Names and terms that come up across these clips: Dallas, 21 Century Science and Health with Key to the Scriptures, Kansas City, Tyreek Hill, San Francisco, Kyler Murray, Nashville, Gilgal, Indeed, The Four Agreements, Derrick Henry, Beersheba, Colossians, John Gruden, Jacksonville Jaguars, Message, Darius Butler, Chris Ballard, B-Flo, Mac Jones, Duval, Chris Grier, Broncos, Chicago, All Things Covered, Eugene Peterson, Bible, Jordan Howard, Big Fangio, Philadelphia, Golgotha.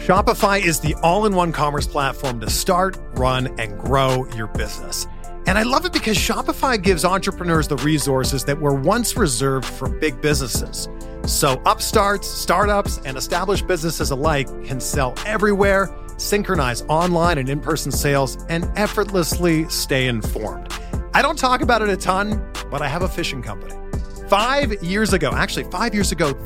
Shopify is the all-in-one commerce platform to start, run, and grow your business. And I love it because Shopify gives entrepreneurs the resources that were once reserved for big businesses. So upstarts, startups, and established businesses alike can sell everywhere, synchronize online and in-person sales, and effortlessly stay informed. I don't talk about it a ton, but I have a fishing company. 5 years ago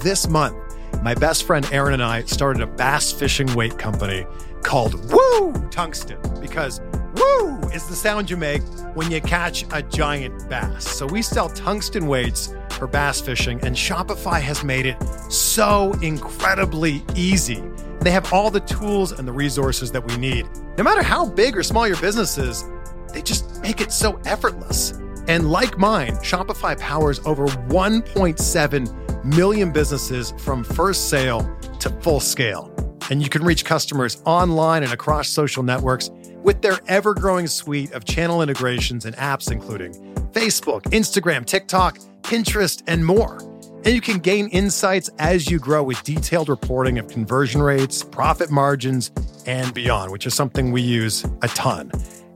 this month, my best friend Aaron and I started a bass fishing weight company called Woo Tungsten, because woo is the sound you make when you catch a giant bass. So we sell tungsten weights for bass fishing, and Shopify has made it so incredibly easy. They have all the tools and the resources that we need. No matter how big or small your business is, they just make it so effortless. And like mine, Shopify powers over 1.7 million businesses from first sale to full scale. And you can reach customers online and across social networks with their ever-growing suite of channel integrations and apps, including Facebook, Instagram, TikTok, Pinterest, and more. And you can gain insights as you grow with detailed reporting of conversion rates, profit margins, and beyond, which is something we use a ton.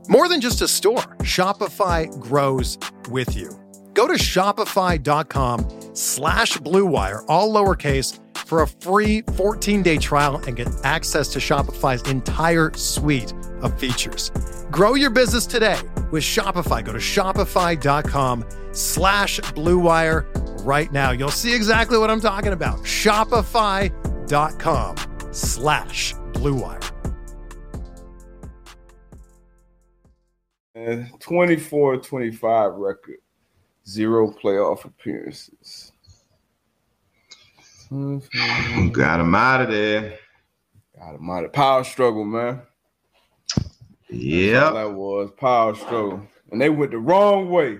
More than just a store, Shopify grows with you. Go to shopify.com/BlueWire, all lowercase, for a free 14-day trial and get access to Shopify's entire suite of features. Grow your business today with Shopify. Go to shopify.com/BlueWire right now. You'll see exactly what I'm talking about. Shopify.com/BlueWire. 24-25 record, 0 playoff appearances. Got him out of there. Got him out of power struggle, man. Yeah, that was power struggle, and they went the wrong way.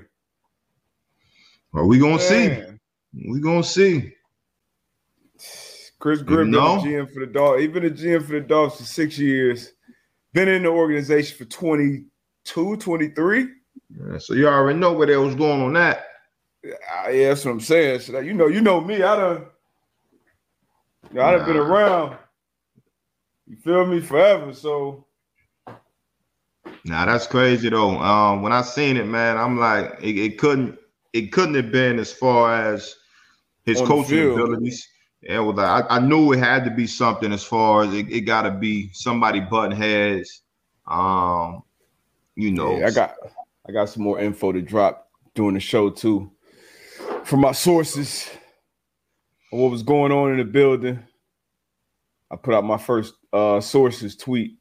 Are we gonna see? We gonna see. Chris Grier, GM for the Dolphins. He's been a GM for the Dolphins for 6 years. Been in the organization for 20. 223. Yeah, so you already know where they was going on that. Yeah, that's what I'm saying. So that, you know me. I done been around. You feel me? Forever. So. Nah, that's crazy though. When I seen it, man, I'm like, it couldn't have been as far as his coaching abilities. Yeah, well, I knew it had to be something as far as it got to be somebody butting heads. Yeah, I got some more info to drop during the show too, from my sources on what was going on in the building. I put out my first sources tweet.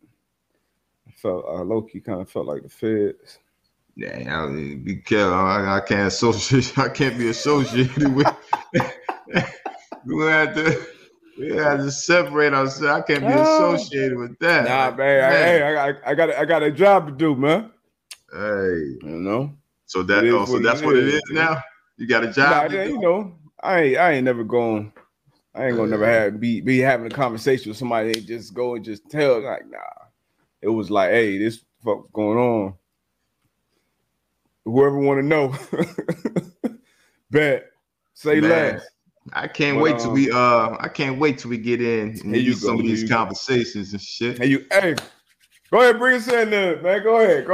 I felt low-key kind of felt like the feds. Yeah, be careful. I can't be associated with. We had to separate ourselves. I can't be associated with that. Nah, man. I got a job to do, man. Hey, So that's what it is now. You got a job. Nah, I ain't never going. I ain't gonna never have be having a conversation with somebody. They just go and just tell like, nah. It was like, hey, this fuck's going on. Whoever want to know, bet say last. I can't wait till we get in and use some of these conversations and shit. Hey, go ahead, bring us in there, man. Go ahead.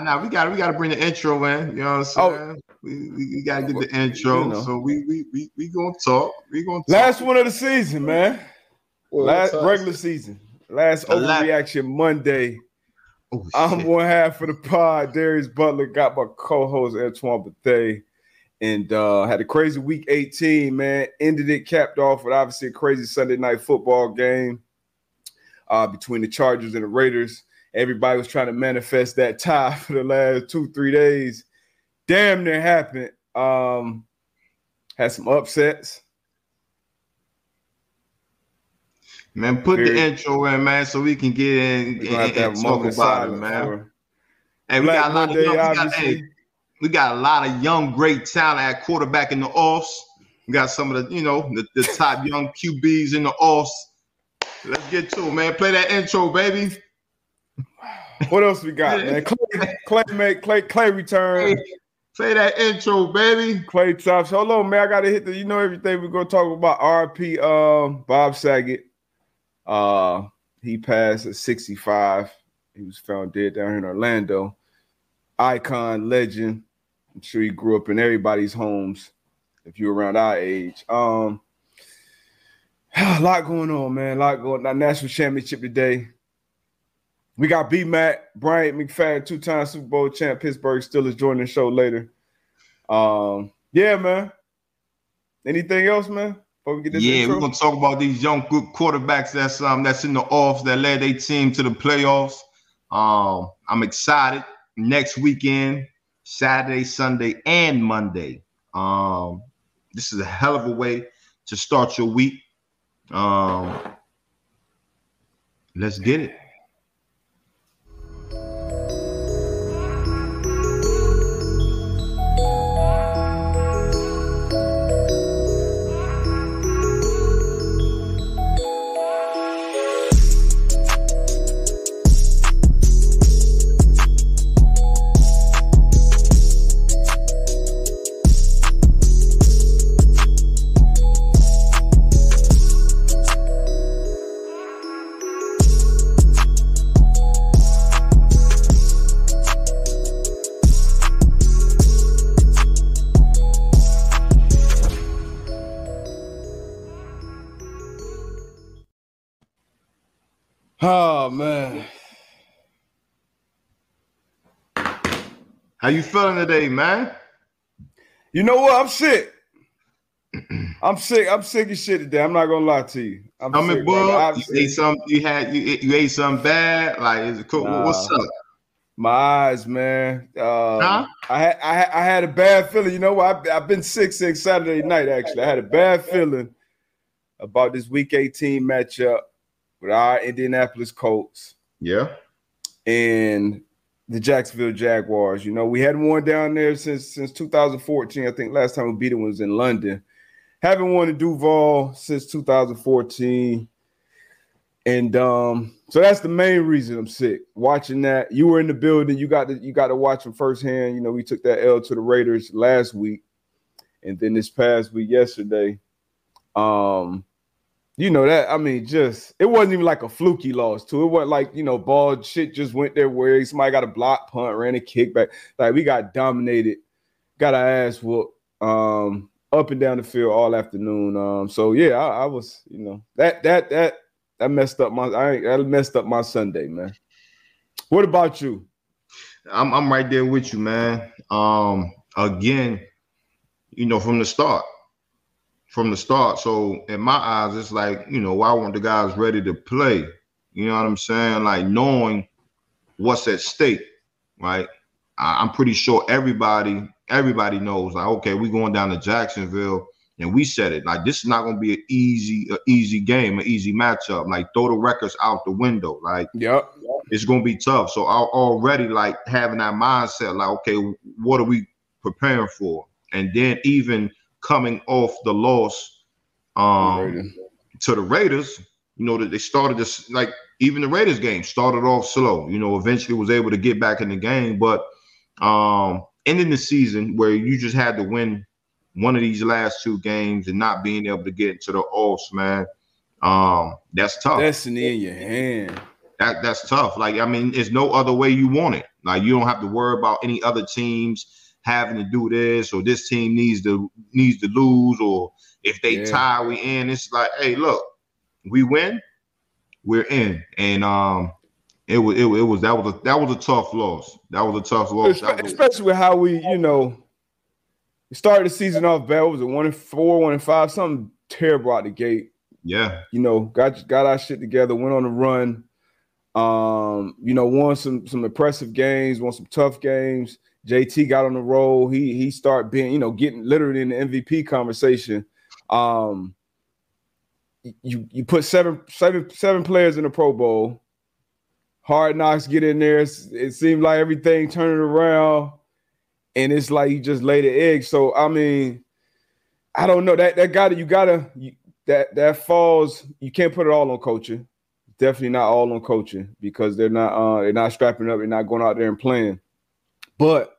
Nah, we gotta bring the intro in. You know what I'm saying? Oh. We gotta get the intro. You know. So we gonna talk. Last one of the season, man. Well, last regular season. Last overreaction Monday. Oh, I'm one half of the pod. Darius Butler, got my co-host Antoine Bethea. And had a crazy week 18, man. Ended it, capped off with obviously a crazy Sunday night football game between the Chargers and the Raiders. Everybody was trying to manifest that tie for the last 2-3 days. Damn near happened. Had some upsets. Man, put the intro in, man, so we can get in and talk about it, man. Hey, we got a lot of obviously. We got a lot of young, great talent at quarterback in the offs. We got some of the, the top young QBs in the offs. Let's get to it, man. Play that intro, baby. What else we got, man? Clay return. Play that intro, baby. Clay Tops. Hold on, man. I got to hit the, everything we're going to talk about. RP, Bob Saget. He passed at 65. He was found dead down here in Orlando. Icon, legend. I'm sure he grew up in everybody's homes if you're around our age. A lot going on, man. A lot going on. National championship today. We got B-Mac, Bryant McFadden, two-time Super Bowl champ, Pittsburgh Steelers, joining the show later. Yeah, man. Anything else, man? Before we get this intro? We're going to talk about these young good quarterbacks that's in the offs that led their team to the playoffs. I'm excited. Next weekend, Saturday, Sunday, and Monday. This is a hell of a way to start your week. Let's get it. Oh, man. How you feeling today, man? You know what? I'm sick. I'm sick as shit today. I'm not going to lie to you. I'm sick, bro. You ate something bad? Like, is it cool? Nah, what's up? My eyes, man. I had a bad feeling. You know what? I've been sick since Saturday night, actually. I had a bad feeling about this Week 18 matchup with our Indianapolis Colts, and the Jacksonville Jaguars. You know, we hadn't won down there since 2014. I think last time we beat them was in London. Haven't won in Duval since 2014, and so that's the main reason I'm sick. Watching that, you were in the building. You got to watch them firsthand. You know, we took that L to the Raiders last week, and then this past week yesterday. You know that, I mean, just it wasn't even like a fluky loss, too. It wasn't like, you know, ball shit just went their way. Somebody got a block punt, ran a kickback. Like, we got dominated, got our ass whooped, up and down the field all afternoon. So yeah, I was, you know, that messed up my Sunday, man. What about you? I'm right there with you, man. Again, you know, from the start. So in my eyes, it's like, you know, I want the guys ready to play. You know what I'm saying? Like, knowing what's at stake, right? I'm pretty sure everybody knows, like, okay, we're going down to Jacksonville, and we said it. Like, this is not going to be an easy game, an easy matchup. Like, throw the records out the window. Like, It's going to be tough. So I already, like, having that mindset, like, okay, what are we preparing for? And then even coming off the loss to the Raiders, you know, that they started this, like, even the Raiders game started off slow, you know, eventually was able to get back in the game. But ending the season where you just had to win one of these last two games and not being able to get into the offs, man, that's tough. Destiny in your hand. That's tough. Like, I mean, there's no other way you want it. Like, you don't have to worry about any other teams having to do this, or this team needs to lose, or if they tie, we in. It's like, hey, look, we win, we're in. And that was a tough loss. That was a tough loss, especially with how we, you know, started the season off bad. It was a 1-4, 1-5, something terrible out the gate. Yeah, you know, got our shit together, went on a run. You know, won some impressive games, won some tough games. JT got on the roll. He started being, you know, getting literally in the MVP conversation. You put seven players in the Pro Bowl. Hard knocks get in there. It seemed like everything turned around, and it's like you just laid an egg. So I mean, I don't know that falls. You can't put it all on coaching. Definitely not all on coaching, because they're not strapping up. They're not going out there and playing. But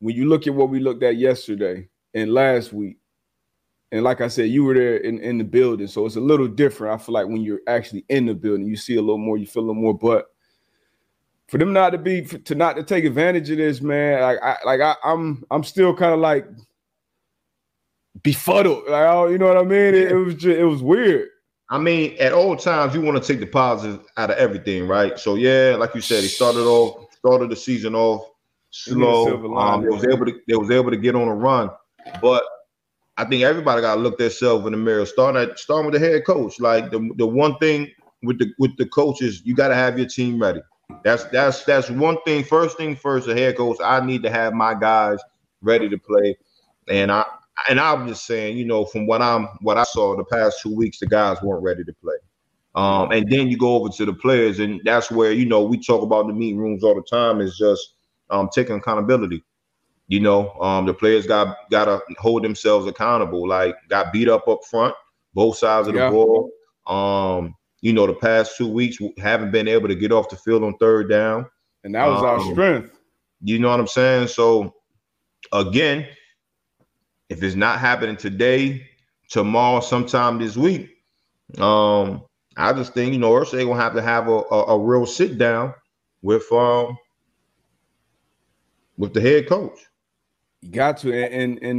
when you look at what we looked at yesterday and last week, And like I said, you were there in the building, so it's a little different. I feel like when you're actually in the building, you see a little more, you feel a little more. But for them not to be, to not to take advantage of this, man, I'm still kind of like befuddled. Like, oh, you know what I mean? It was just, it was weird. I mean, at all times, you want to take the positives out of everything, right? So yeah, like you said, he started the season off slow. They was able to get on a run, but I think everybody got to look themselves in the mirror. Starting with the head coach. Like the one thing with the coaches, you got to have your team ready. That's one thing. First thing first, the head coach. I need to have my guys ready to play. And I'm just saying, you know, from what I saw the past 2 weeks, the guys weren't ready to play. And then you go over to the players, and that's where, you know, we talk about the meeting rooms all the time. Is just taking accountability. You know, the players got to hold themselves accountable. Like, got beat up front, both sides of the ball. You know, the past 2 weeks haven't been able to get off the field on third down. And that was our strength. You know what I'm saying? So, again, if it's not happening today, tomorrow, sometime this week, I just think, you know, Ursay going to have a real sit down with the head coach. You got to, and you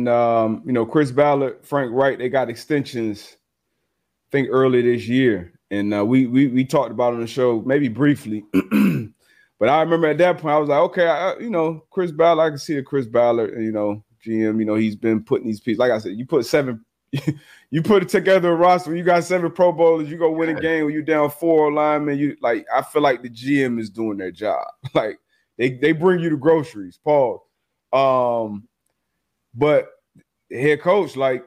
know, Chris Ballard, Frank Wright, they got extensions, I think, early this year, and we talked about it on the show maybe briefly, but I remember at that point I was like, okay, you know, Chris Ballard, I can see a Chris Ballard, you know, GM, you know, he's been putting these pieces. Like I said, you put together a roster, you got 7 Pro Bowlers, you go win a game when you down 4 linemen. You like, I feel like the GM is doing their job, like they bring you the groceries, Paul. But head coach, like,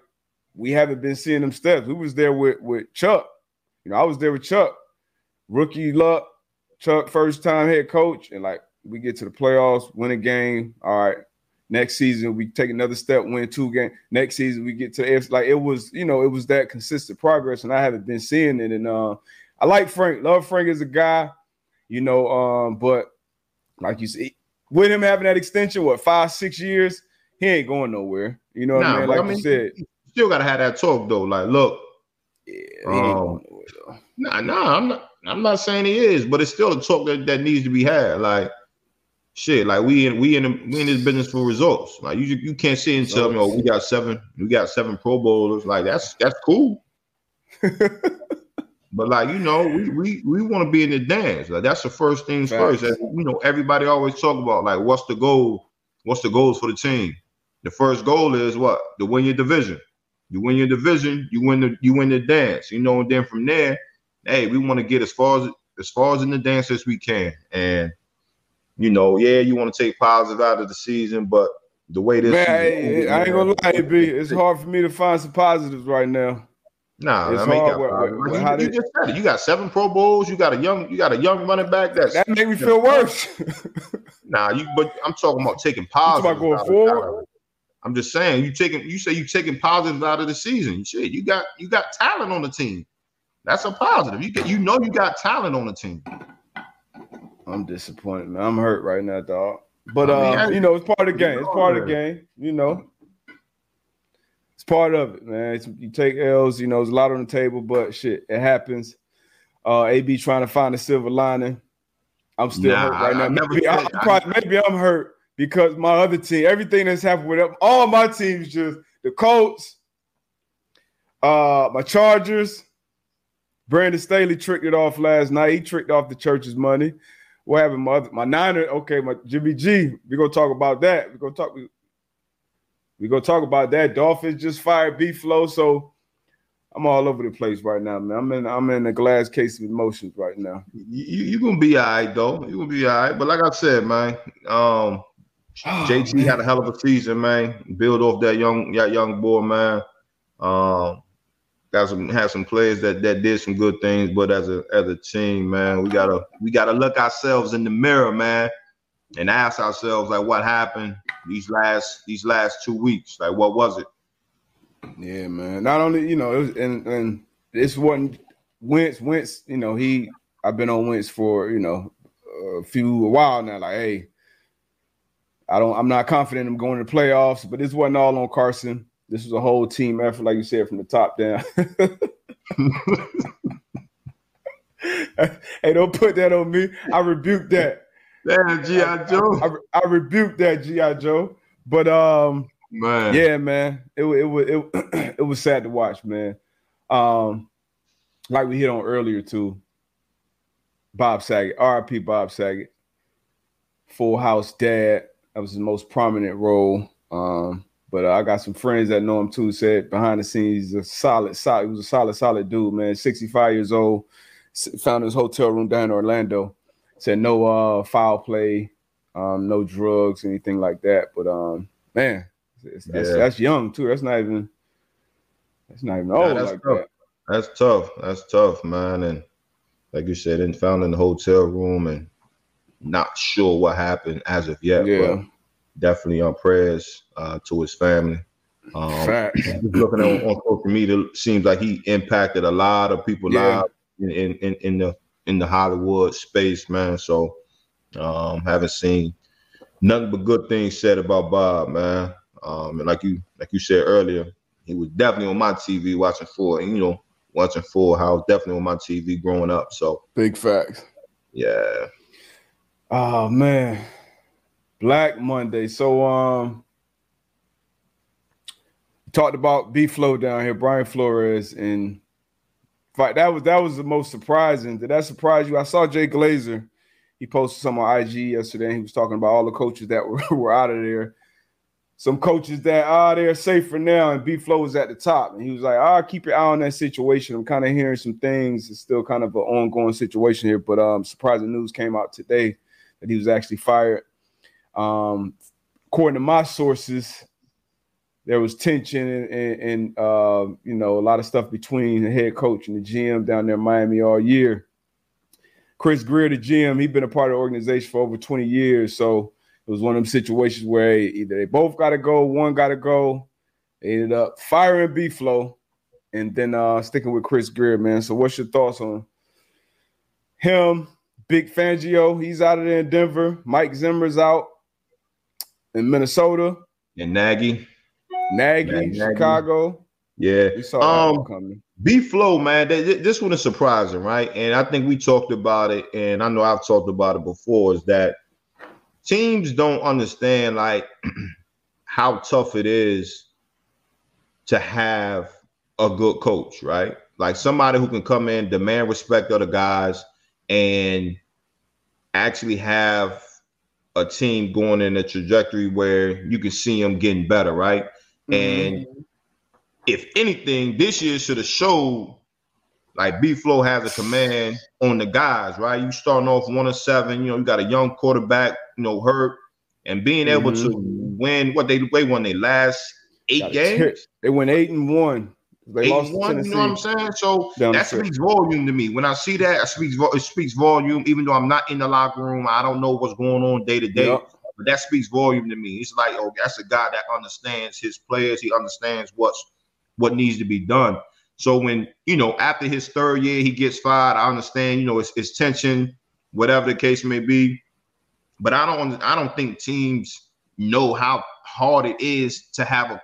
we haven't been seeing them steps. We was there with Chuck. You know, I was there with Chuck. Rookie luck, Chuck, first-time head coach. And, like, we get to the playoffs, win a game. All right, next season we take another step, win 2 games. Next season we get to the AFC. Like, it was, you know, it was that consistent progress, and I haven't been seeing it. And I like Frank. Love Frank as a guy, you know, but like you see, with him having that extension, 5-6 years, he ain't going nowhere. You know what I mean? Like I mean, you said, you still gotta have that talk though. Like, look, yeah, he ain't going nowhere though. I'm not saying he is, but it's still a talk that needs to be had. Like, shit, like we in this business for results. Like, you can't sit and tell me, oh, we got seven Pro Bowlers. Like, that's cool. But, like, you know, we want to be in the dance. Like, that's the first things first. As, you know, everybody always talk about, like, what's the goal? What's the goals for the team? The first goal is what? To win your division. You win your division, you win the dance. You know, and then from there, hey, we want to get as far as in the dance as we can. And, you know, yeah, you want to take positive out of the season, but the way this season, I ain't going to lie, B, it's hard for me to find some positives right now. You just said it. You got 7 Pro Bowls. You got a young running back. That made me feel worse. But I'm talking about taking positives. About going forward. I'm just saying you say you're taking positives out of the season. Shit, you got talent on the team. That's a positive. You got talent on the team. I'm disappointed, man. I'm hurt right now, dog. But you know, it's part of the game. It's part of the game. You know. Part of it, man. You take L's, you know, there's a lot on the table, but shit, it happens. AB trying to find a silver lining. I'm still hurt right now. Maybe I'm hurt because my other team, everything that's happened with them, all my teams, just the Colts, my Chargers. Brandon Staley tricked it off last night. He tricked off the church's money. What happened? My Niner, okay, my Jimmy G. We're gonna talk about that. We're going to talk about that. Dolphins just fired B-Flo, so I'm all over the place right now, man. I'm in a glass case of emotions right now. You're going to be all right, though. You're going to be all right. But like I said, man, JT had a hell of a season, man. Build off that young boy, man. Had some players that did some good things, but as a team, man, we gotta look ourselves in the mirror, man, and ask ourselves, like, what happened these last 2 weeks? Like, what was it? Yeah, man. Not only, you know, it was, and this wasn't Wentz, you know, I've been on Wentz for, you know, a while now. Like, hey, I'm not confident I'm going to the playoffs, but this wasn't all on Carson. This was a whole team effort, like you said, from the top down. Hey, don't put that on me. I rebuke that. Damn, G.I. Joe. I rebuke that, G.I. Joe. But man, yeah, man, it was sad to watch, man. Like we hit on earlier too. Bob Saget, R.I.P. Bob Saget, Full House dad. That was his most prominent role. But I got some friends that know him too. Said behind the scenes, he's a solid. He was a solid dude, man. 65 years old. Found his hotel room down in Orlando. Said no foul play, no drugs, anything like that. But man, that's young too. That's not even old. That's like tough. That's tough, man. And like you said, and found in the hotel room, and not sure what happened as of yet. Yeah. But definitely on prayers to his family. Looking on social media, seems like he impacted a lot of people lives. In the Hollywood space, man. So haven't seen nothing but good things said about Bob, man. And like you said earlier, he was definitely on my TV watching Full House, definitely on my TV growing up. So big facts. Yeah. Oh man. Black Monday. So talked about B-Flo down here, Brian Flores, and that was the most surprising. Did that surprise you? I saw Jay Glazer. He posted something on IG yesterday, and he was talking about all the coaches that were out of there. Some coaches that they're safe for now, and B-Flo was at the top. And he was like, keep your eye on that situation. I'm kind of hearing some things. It's still kind of an ongoing situation here. But surprising news came out today that he was actually fired. According to my sources, there was tension and a lot of stuff between the head coach and the GM down there in Miami all year. Chris Grier, the GM, he's been a part of the organization for over 20 years. So it was one of them situations where either they both got to go, one got to go. They ended up firing B-Flo and then sticking with Chris Grier, man. So what's your thoughts on him? Big Fangio, he's out of there in Denver. Mike Zimmer's out in Minnesota. And Nagy, Chicago. Yeah. We saw that coming. B-Flo, man, this one is surprising, right? And I think we talked about it, and I know I've talked about it before, is that teams don't understand, like, how tough it is to have a good coach, right? Like, somebody who can come in, demand respect of the guys, and actually have a team going in a trajectory where you can see them getting better, right? And if anything, this year should have showed like B-Flo has a command on the guys, right? You starting off 1-7, you got a young quarterback, hurt, and being able to win what they won their last 8 games. They went 8-1. They lost to Tennessee. You know what I'm saying? So that speaks volume to me. When I see that, it speaks volume, even though I'm not in the locker room. I don't know what's going on day to day. But that speaks volume to me. It's like, that's a guy that understands his players. He understands what needs to be done. So when, after his third year, he gets fired, I understand, it's tension, whatever the case may be. But I don't think teams know how hard it is to have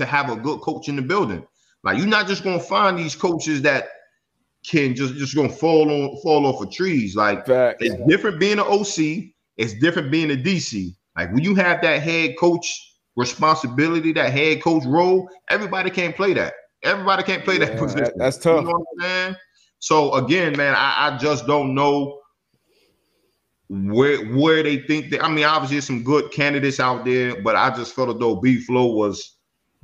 a good coach in the building. Like, you're not just going to find these coaches that can just going to fall off of trees. Like, it's different being an OC. It's different being a DC. Like, when you have that head coach responsibility, that head coach role, everybody can't play that. Everybody can't play that position. That's tough. You know what I'm saying? So, again, man, I just don't know where they think that. I mean, obviously, there's some good candidates out there, but I just felt as though B-Flo was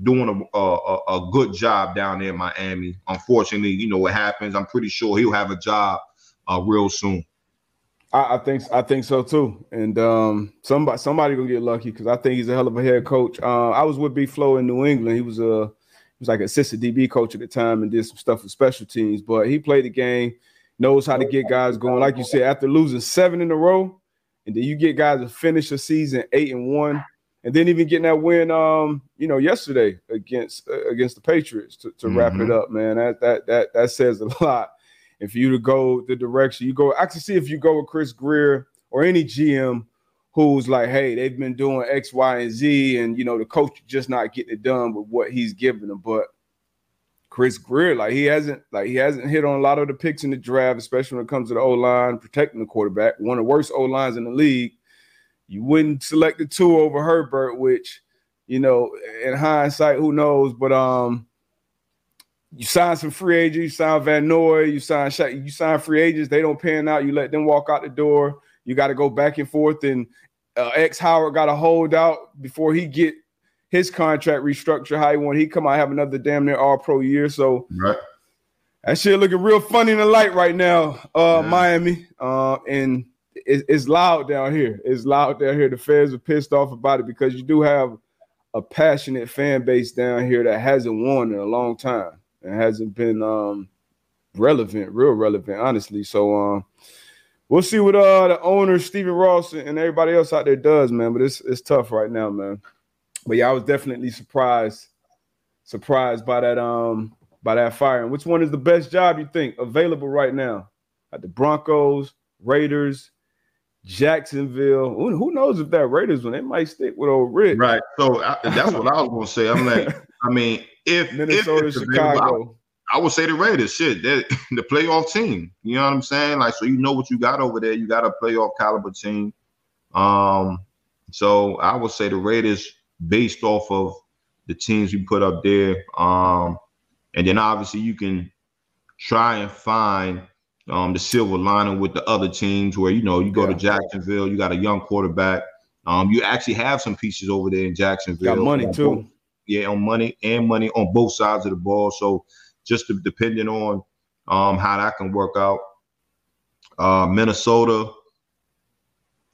doing a good job down there in Miami. Unfortunately, what happens. I'm pretty sure he'll have a job real soon. I think so too, and somebody gonna get lucky because I think he's a hell of a head coach. I was with B-Flo in New England. He was like assistant DB coach at the time and did some stuff with special teams. But he played the game, knows how to get guys going. Like you said, after losing 7 in a row, and then you get guys to finish the season 8-1, and then even getting that win, yesterday against the Patriots to wrap it up, man. That says a lot. If you to go the direction you go, I can see if you go with Chris Grier or any GM who's like, hey, they've been doing X, Y, and Z, and, you know, the coach just not getting it done with what he's giving them. But Chris Grier, he hasn't hit on a lot of the picks in the draft, especially when it comes to the O-line, protecting the quarterback, one of the worst O-lines in the league. You wouldn't select the two over Herbert, which, you know, in hindsight, who knows? But you sign some free agents, you sign Van Noy, you sign free agents, they don't pan out, you let them walk out the door. You got to go back and forth, and X Howard got to hold out before he get his contract restructured. How he want, he come out have another damn near All-Pro year. So right. That shit looking real funny in the light right now, Miami. And it's loud down here. It's loud down here. The fans are pissed off about it because you do have a passionate fan base down here that hasn't won in a long time and hasn't been real relevant, honestly. So we'll see what the owner, Stephen Ross, and everybody else out there does, man. But it's tough right now, man. But yeah, I was definitely surprised by that firing. Which one is the best job you think available right now? At the Broncos, Raiders, Jacksonville. Who knows if that Raiders one? They might stick with old Rick. Right. So that's what I was gonna say. I'm like, I mean, if Minnesota, if Chicago. I would say the Raiders, they're the playoff team. You know what I'm saying? Like, so you know what you got over there. You got a playoff caliber team. So I would say the Raiders based off of the teams we put up there. And then obviously you can try and find the silver lining with the other teams where, you know, you go to Jacksonville, you got a young quarterback. You actually have some pieces over there in Jacksonville. Got money too. On money on both sides of the ball. So just depending on how that can work out. Minnesota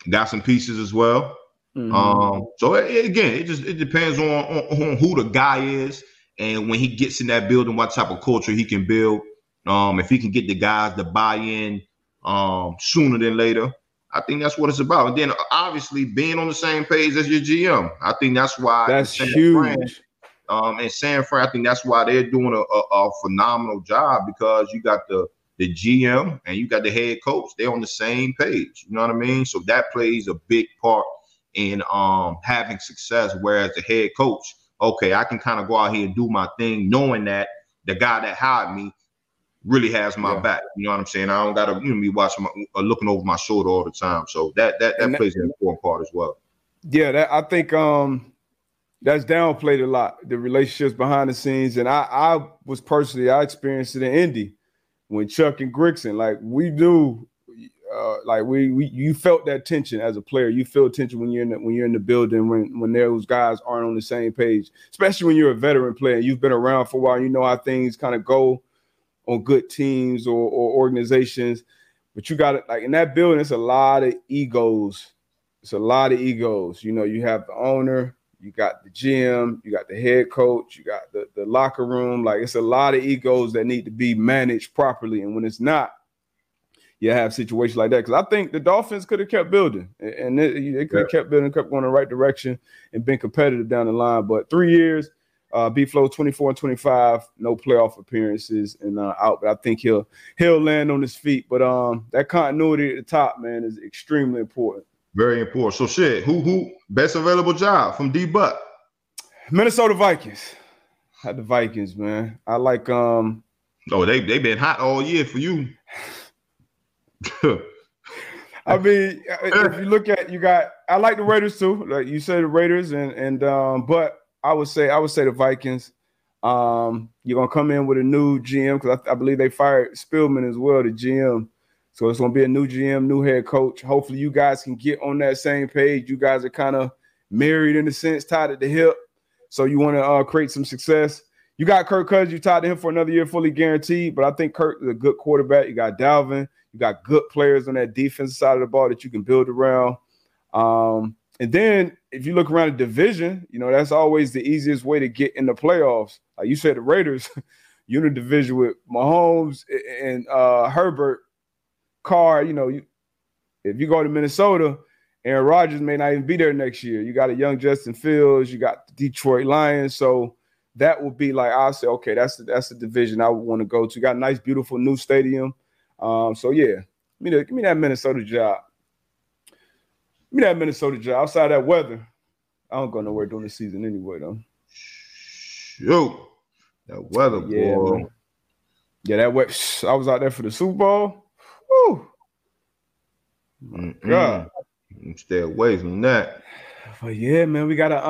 got some pieces as well. Mm-hmm. So it depends on who the guy is and when he gets in that building, what type of culture he can build. If he can get the guys to buy in sooner than later, I think that's what it's about. And then obviously being on the same page as your GM, I think that's why. That's huge. And San Fran, I think that's why they're doing a phenomenal job, because you got the GM and you got the head coach. They're on the same page. You know what I mean? So that plays a big part in having success, whereas the head coach, okay, I can kind of go out here and do my thing knowing that the guy that hired me really has my back. You know what I'm saying? I don't got to be watching looking over my shoulder all the time. So that plays an important part as well. Yeah, I think that's downplayed a lot, the relationships behind the scenes. And I experienced it in Indy when Chuck and Grixon, you felt that tension as a player. You feel tension when you're in the building, when those guys aren't on the same page, especially when you're a veteran player. You've been around for a while. You know how things kind of go on good teams or organizations, but you got it in that building. It's a lot of egos. You know, you have the owner, you got the GM, you got the head coach, you got the locker room. It's a lot of egos that need to be managed properly. And when it's not, you have situations like that. Because I think the Dolphins could have kept building. And they could have kept building, kept going in the right direction and been competitive down the line. But 3 years, B-Flo 24-25, no playoff appearances and out. But I think he'll land on his feet. But that continuity at the top, man, is extremely important. Very important. So who best available job from D-Buck? Minnesota Vikings. Had the Vikings, man. I like they've been hot all year for you. I mean, if you look at, I like the Raiders too. Like you said, the Raiders and but I would say the Vikings. You're gonna come in with a new GM, because I believe they fired Spielman as well, the GM. So it's going to be a new GM, new head coach. Hopefully you guys can get on that same page. You guys are kind of married in a sense, tied at the hip. So you want to create some success. You got Kirk Cousins. You tied to him for another year, fully guaranteed. But I think Kirk is a good quarterback. You got Dalvin. You got good players on that defensive side of the ball that you can build around. And then if you look around the division, you know, that's always the easiest way to get in the playoffs. Like you said, the Raiders, you're in the division with Mahomes and Herbert. Car, you know, if you go to Minnesota, Aaron Rodgers may not even be there next year. You got a young Justin Fields, you got the Detroit Lions, so that will be I'll say, okay, that's the division I would want to go to. You got a nice, beautiful new stadium. So yeah, give me that Minnesota job. Give me that Minnesota job. Outside that weather, I don't go nowhere during the season anyway, though. Shoot. That weather, boy. Man. Yeah, that weather. I was out there for the Super Bowl. Woo. God. Stay away from that. But yeah, man, we got to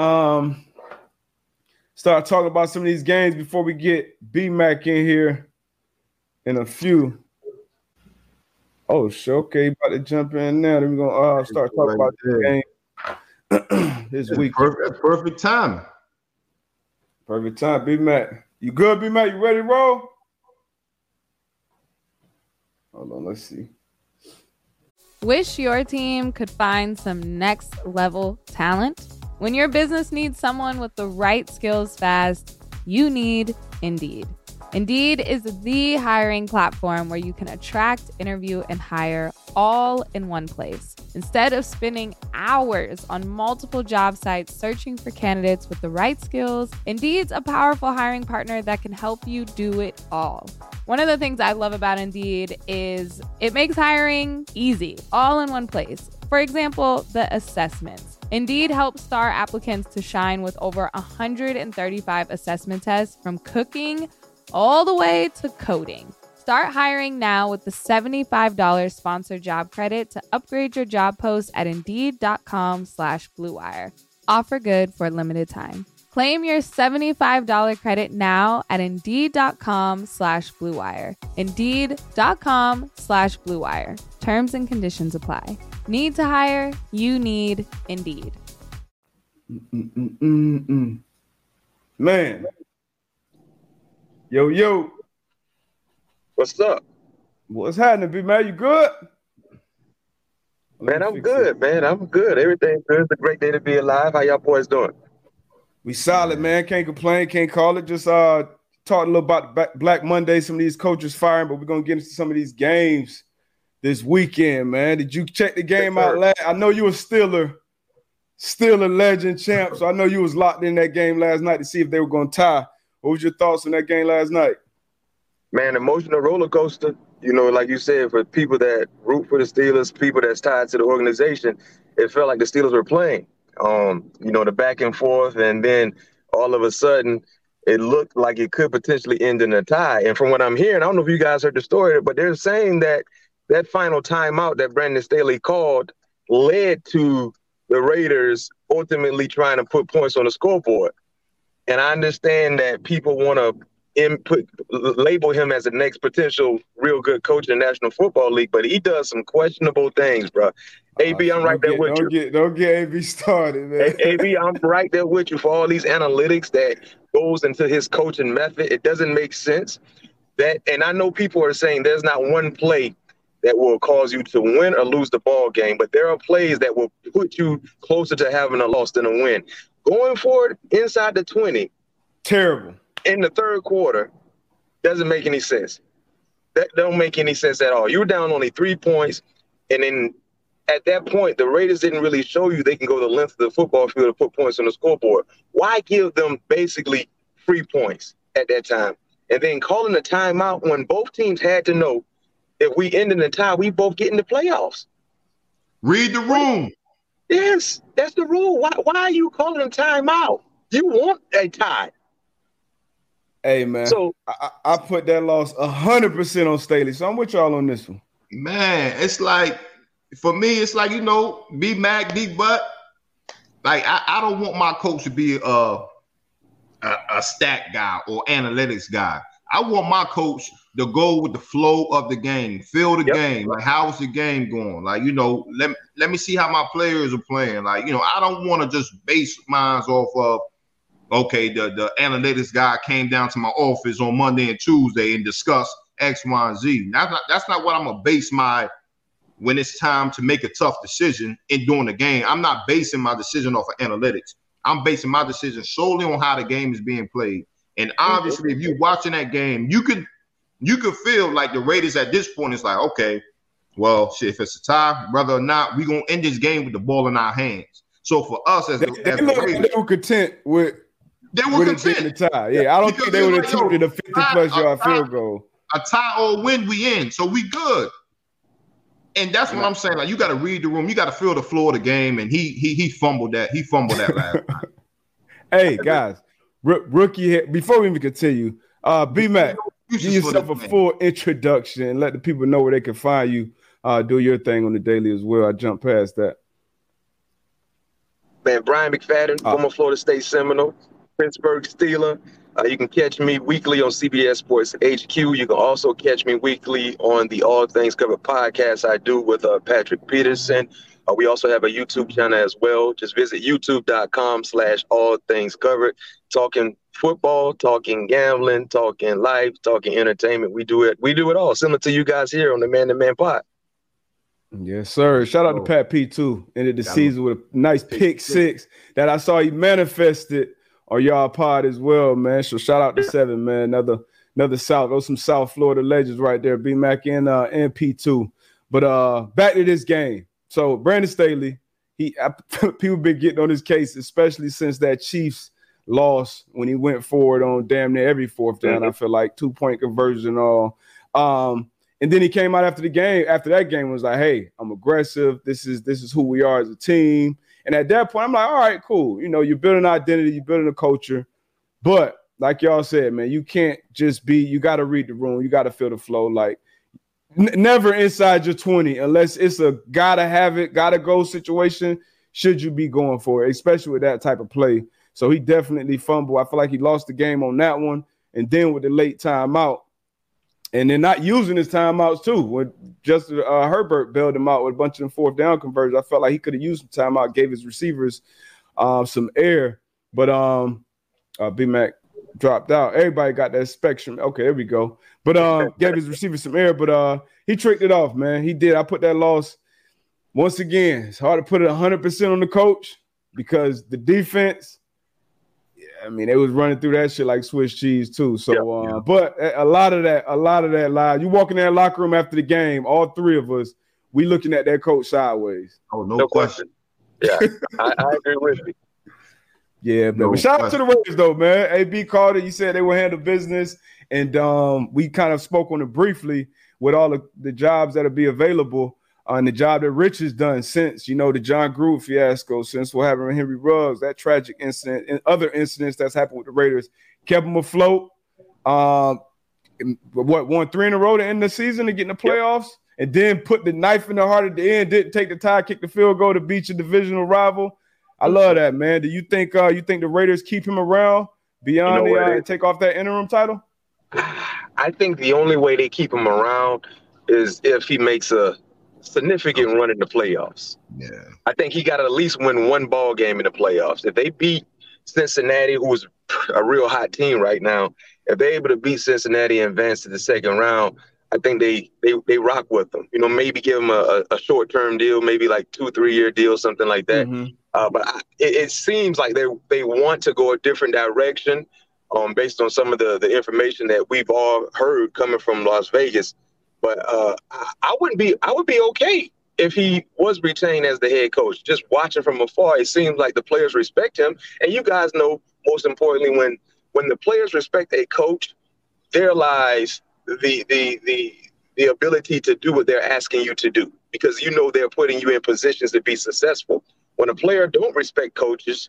start talking about some of these games before we get B-Mac in here in a few. Oh, shit. Okay, about to jump in now. Then we're going to start talking about this game this week. Perfect time. Perfect time, B-Mac. You good, B-Mac? You ready to roll? Hold on, let's see. Wish your team could find some next-level talent? When your business needs someone with the right skills fast, you need Indeed. Indeed is the hiring platform where you can attract, interview, and hire all in one place. Instead of spending hours on multiple job sites searching for candidates with the right skills, Indeed's a powerful hiring partner that can help you do it all. One of the things I love about Indeed is it makes hiring easy, all in one place. For example, the assessments. Indeed helps star applicants to shine with over 135 assessment tests from cooking all the way to coding. Start hiring now with the $75 sponsored job credit to upgrade your job post at Indeed.com/BlueWire. Offer good for a limited time. Claim your $75 credit now at Indeed.com/BlueWire. Indeed.com/BlueWire. Terms and conditions apply. Need to hire? You need Indeed. Man. Yo, yo. What's up? What's happening, B-Man? You good? Man, I'm good, man. I'm good. Everything's good. It's a great day to be alive. How y'all boys doing? We solid, man. Can't complain. Can't call it. Just talk a little about Black Monday, some of these coaches firing, but we're going to get into some of these games this weekend, man. Did you check the game out last? I know you were still a legend champ, so I know you was locked in that game last night to see if they were going to tie. What was your thoughts on that game last night? Man, emotional roller coaster. You know, like you said, for people that root for the Steelers, people that's tied to the organization, it felt like the Steelers were playing. You know, the back and forth, and then all of a sudden, it looked like it could potentially end in a tie. And from what I'm hearing, I don't know if you guys heard the story, but they're saying that that final timeout that Brandon Staley called led to the Raiders ultimately trying to put points on the scoreboard. And I understand that people want to label him as the next potential real good coach in the National Football League, but he does some questionable things, bro. AB, I'm right there with you. Don't get AB started, man. AB, I'm right there with you for all these analytics that goes into his coaching method. It doesn't make sense. And I know people are saying there's not one play that will cause you to win or lose the ball game, but there are plays that will put you closer to having a loss than a win. Going forward inside the 20, terrible. In the third quarter, doesn't make any sense. That don't make any sense at all. You were down only 3 points, and then at that point, the Raiders didn't really show you they can go the length of the football field to put points on the scoreboard. Why give them basically 3 points at that time? And then calling a timeout when both teams had to know if we end in a tie, we both get in the playoffs. Read the room. Yes, that's the rule. Why are you calling a timeout? You want a tie. Hey, man, so I put that loss 100% on Staley, so I'm with y'all on this one. Man, it's like, for me, it's like, you know, B-Mac, D-Butt, like I don't want my coach to be a stat guy or analytics guy. I want my coach to go with the flow of the game, feel the game. Like, how's the game going? Like, you know, let me see how my players are playing. Like, you know, I don't want to just base mine off of, okay, the analytics guy came down to my office on Monday and Tuesday and discussed X, Y, and Z. That's not what I'm going to base my when it's time to make a tough decision in during the game. I'm not basing my decision off of analytics. I'm basing my decision solely on how the game is being played. And obviously, if you're watching that game, you could feel like the Raiders at this point is like, okay, well, shit, if it's a tie, whether or not, we're going to end this game with the ball in our hands. So for us as the Raiders, they were content with the tie. Yeah, I don't think they would have attempted a 50-plus yard field goal. A tie or win, we in. So we good. And that's what I'm saying. Like, you got to read the room. You got to feel the floor of the game. And he fumbled that. He fumbled that last time. Hey, guys, rookie. Before we even continue, B-Mac, give yourself a full introduction and let the people know where they can find you. Do your thing on the daily as well. I jumped past that. Man, Bryant McFadden, former Florida State Seminole, Pittsburgh Steeler. You can catch me weekly on CBS Sports HQ. You can also catch me weekly on the All Things Covered podcast I do with Patrick Peterson. We also have a YouTube channel as well. Just visit youtube.com/allthingscovered. Talking football, talking gambling, talking life, talking entertainment. We do it all, similar to you guys here on the Man to Man Pod. Yes, sir. Shout out to Pat P, too. Ended the season with a nice pick six that I saw he manifested on y'all pod as well, man. So shout out to Seven, man. Another South. Those some South Florida legends right there. B-Mac and P2. But back to this game. So Brandon Staley, people been getting on his case, especially since that Chiefs loss when he went forward on damn near every fourth down. I feel like 2-point conversion and all. And then he came out after the game. After that game, was like, "Hey, I'm aggressive. This is who we are as a team." And at that point, I'm like, "All right, cool. You know, you're building an identity, you're building a culture." But like y'all said, man, you can't just be. You got to read the room. You got to feel the flow. Like, never inside your 20 unless it's a gotta have it, gotta go situation. Should you be going for it, especially with that type of play? So he definitely fumbled. I feel like he lost the game on that one. And then with the late timeout. And they're not using his timeouts, too. When Justin Herbert bailed him out with a bunch of them fourth down conversions, I felt like he could have used some timeout, gave his receivers some air. But B-Mac dropped out. Everybody got that spectrum. Okay, there we go. But gave his receivers some air, but he tricked it off, man. He did. I put that loss once again. It's hard to put it 100% on the coach because the defense – I mean, they was running through that shit like Swiss cheese too. So, but a lot of that live. You walk in that locker room after the game, all three of us, we looking at that coach sideways. Oh, no question. Yeah, I agree with you. Yeah, no but shout out to the Raiders though, man. AB called it. You said they would handle business, and we kind of spoke on it briefly with all of the jobs that'll be available. On the job that Rich has done since, you know, the John Gruden fiasco, since what happened with Henry Ruggs, that tragic incident and other incidents that's happened with the Raiders, kept them afloat. Won 3 in a row to end the season and get in the playoffs, and then put the knife in the heart at the end, didn't take the tie, kick the field goal to beat your divisional rival. I love that, man. Do you think the Raiders keep him around beyond and take off that interim title? I think the only way they keep him around is if he makes a significant run in the playoffs. Yeah, I think he got to at least win one ball game in the playoffs. If they beat Cincinnati, who's a real hot team right now, if they're able to beat Cincinnati and advance to the second round, I think they rock with them. You know, maybe give them a short-term deal, maybe like 2-3 year deal, something like that. Mm-hmm. But it seems like they want to go a different direction based on some of the information that we've all heard coming from Las Vegas. But I would be okay if he was retained as the head coach. Just watching from afar, it seems like the players respect him. And you guys know, most importantly, when the players respect a coach, there lies the ability to do what they're asking you to do, because you know they're putting you in positions to be successful. When a player don't respect coaches,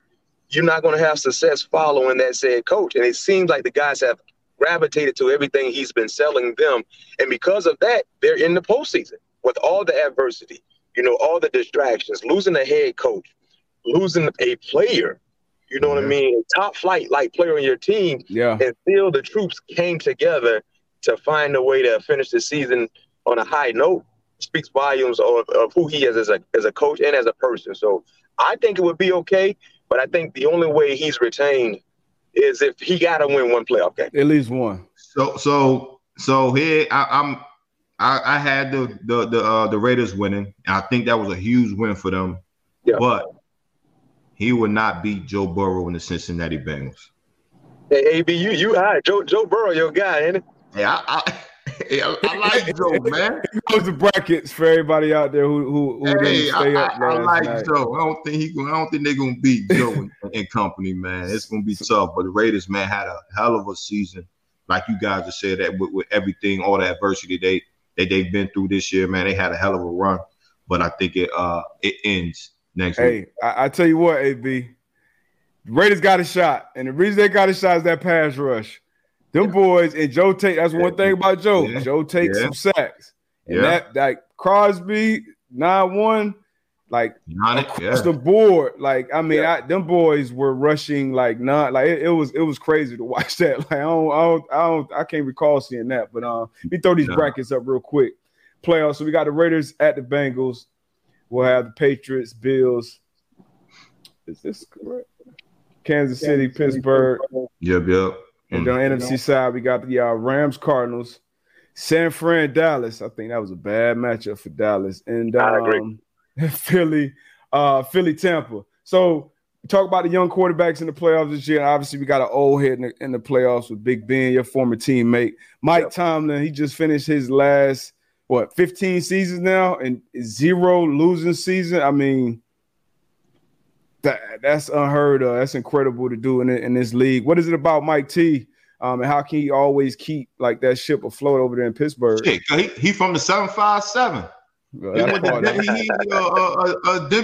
you're not going to have success following that said coach. And it seems like the guys have gravitated to everything he's been selling them. And because of that, they're in the postseason with all the adversity, you know, all the distractions, losing a head coach, losing a player, you know what I mean? Top flight, like player on your team. Yeah. And still the troops came together to find a way to finish the season on a high note. Speaks volumes of who he is as a coach and as a person. So I think it would be okay, but I think the only way he's retained is if he got to win one playoff game, at least one. So here I had the Raiders winning. I think that was a huge win for them. Yeah. But he would not beat Joe Burrow in the Cincinnati Bengals. Hey, AB, you high. Joe Burrow, your guy, ain't it? Yeah, I like Joe, man. He goes to brackets for everybody out there who didn't stay up. I like Joe. I don't think they're gonna beat Joe and company, man. It's gonna be tough. But the Raiders, man, had a hell of a season, like you guys have said, that with everything, all the adversity they they've been through this year, man. They had a hell of a run, but I think it ends next week. Hey, I tell you what, AB, the Raiders got a shot, and the reason they got a shot is that pass rush. Them boys and Joe Tate. That's one thing about Joe. Yeah. Joe takes some sacks, and that Crosby 9-1. Like across the board, like I mean, them boys were rushing like not like it was crazy to watch that. Like I can't recall seeing that. But let me throw these brackets up real quick. Playoffs. So we got the Raiders at the Bengals. We'll have the Patriots, Bills. Is this correct? Kansas City, Pittsburgh. Yep. And on the NFC side, we got the Rams, Cardinals, San Fran, Dallas. I think that was a bad matchup for Dallas. And I agree. Philly, Tampa. So we talk about the young quarterbacks in the playoffs this year. Obviously, we got an old head in the playoffs with Big Ben, your former teammate, Mike Tomlin. He just finished his last 15 seasons now, and 0 losing season. I mean, that's unheard of. That's incredible to do in this league. What is it about Mike T? And how can he always keep like that ship afloat over there in Pittsburgh? Shit, he from the 757. Denby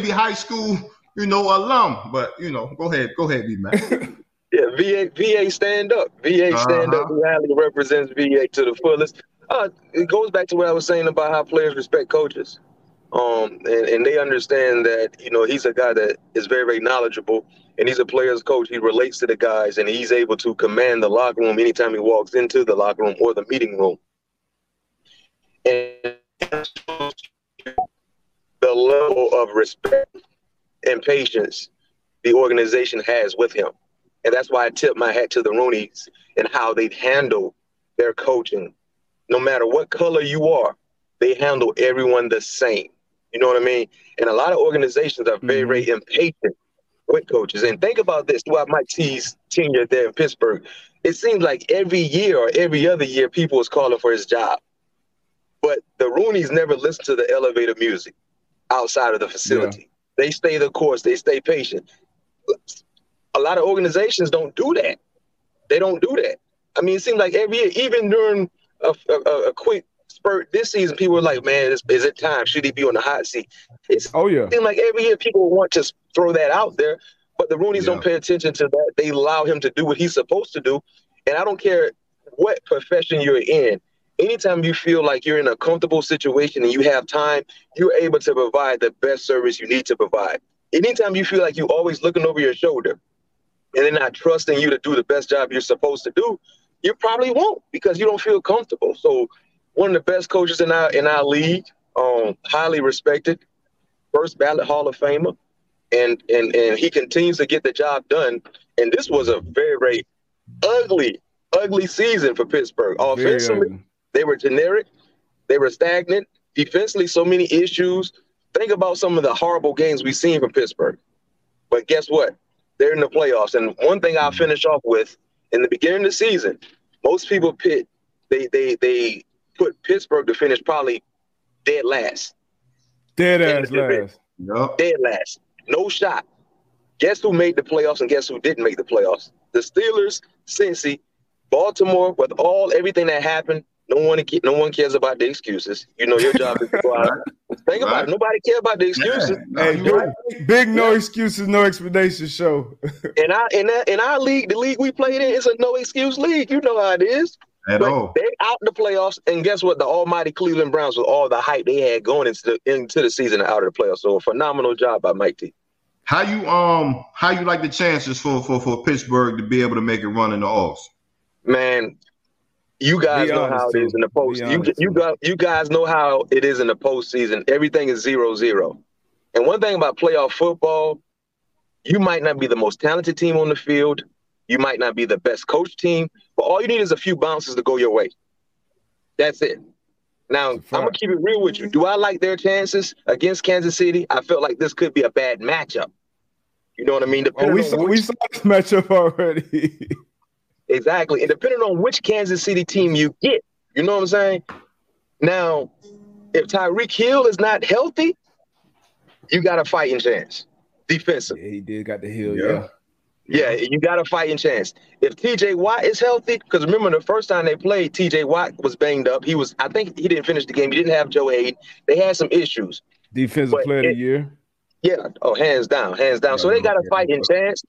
High School, alum. But go ahead, B man. Yeah, VA stand up. VA stand up rally represents VA to the fullest. It goes back to what I was saying about how players respect coaches, and they understand that he's a guy that is very, very knowledgeable, and he's a player's coach. He relates to the guys, and he's able to command the locker room anytime he walks into the locker room or the meeting room, and the level of respect and patience the organization has with him. And that's why I tip my hat to the Rooneys and how they handle their coaching. No matter what color you are, they handle everyone the same. You know what I mean? And a lot of organizations are very, very impatient with coaches. And think about this, throughout Mike T's tenure there in Pittsburgh, it seems like every year or every other year people is calling for his job. But the Rooneys never listen to the elevator music outside of the facility. Yeah. They stay the course. They stay patient. A lot of organizations don't do that. They don't do that. I mean, it seems like every year, even during a quick spurt this season, people were like, man, is it time? Should he be on the hot seat? It seems like every year people want to throw that out there, but the Rooneys don't pay attention to that. They allow him to do what he's supposed to do. And I don't care what profession you're in. Anytime you feel like you're in a comfortable situation and you have time, you're able to provide the best service you need to provide. Anytime you feel like you're always looking over your shoulder and they're not trusting you to do the best job you're supposed to do, you probably won't because you don't feel comfortable. So one of the best coaches in our league, highly respected, first ballot Hall of Famer, and he continues to get the job done. And this was a very, very ugly season for Pittsburgh. Offensively, they were generic. They were stagnant. Defensively, so many issues. Think about some of the horrible games we've seen from Pittsburgh. But guess what? They're in the playoffs. And one thing I'll finish off with, in the beginning of the season, most people they put Pittsburgh to finish probably dead last. Dead last. No shot. Guess who made the playoffs and guess who didn't make the playoffs? The Steelers, Cincy, Baltimore, with everything that happened. No one cares about the excuses. Your job is to go out. Think about it. Nobody cares about the excuses. Hey, big no excuses, no explanation show. In our league, the league we played in, it's a no excuse league. You know how it is. They out the playoffs, and guess what? The almighty Cleveland Browns, with all the hype they had going into the season and out of the playoffs. So a phenomenal job by Mike T. How you like the chances for Pittsburgh to be able to make it run in the offs? Man. You guys know how it is in the postseason. You guys know how it is in the postseason. Everything is 0-0. And one thing about playoff football, you might not be the most talented team on the field. You might not be the best coach team. But all you need is a few bounces to go your way. That's it. Now, I'm going to keep it real with you. Do I like their chances against Kansas City? I felt like this could be a bad matchup. You know what I mean? We saw this matchup already. Exactly. And depending on which Kansas City team you get, you know what I'm saying? Now, if Tyreek Hill is not healthy, you got a fighting chance defensively. Yeah, he got the Hill, yeah. Yeah, you got a fighting chance. If TJ Watt is healthy, because remember the first time they played, TJ Watt was banged up. He was, I think he didn't finish the game. He didn't have Joe Hayden. They had some issues. Defensive player of the year? Yeah. Oh, hands down, hands down. Yeah, so they got a fighting chance.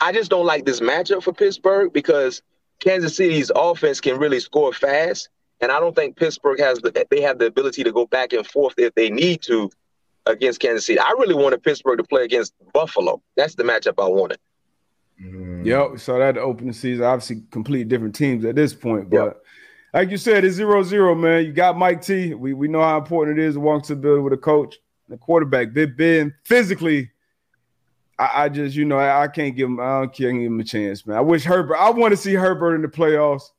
I just don't like this matchup for Pittsburgh because Kansas City's offense can really score fast, and I don't think Pittsburgh has they have the ability to go back and forth if they need to against Kansas City. I really wanted Pittsburgh to play against Buffalo. That's the matchup I wanted. Mm. Yep, so that open the season, obviously complete different teams at this point. But like you said, it's 0-0, man. You got Mike T. We know how important it is to walk to the building with a coach and a quarterback. They've been physically I just, you know, I can't give him a chance, man. I wish Herbert – I want to see Herbert in the playoffs.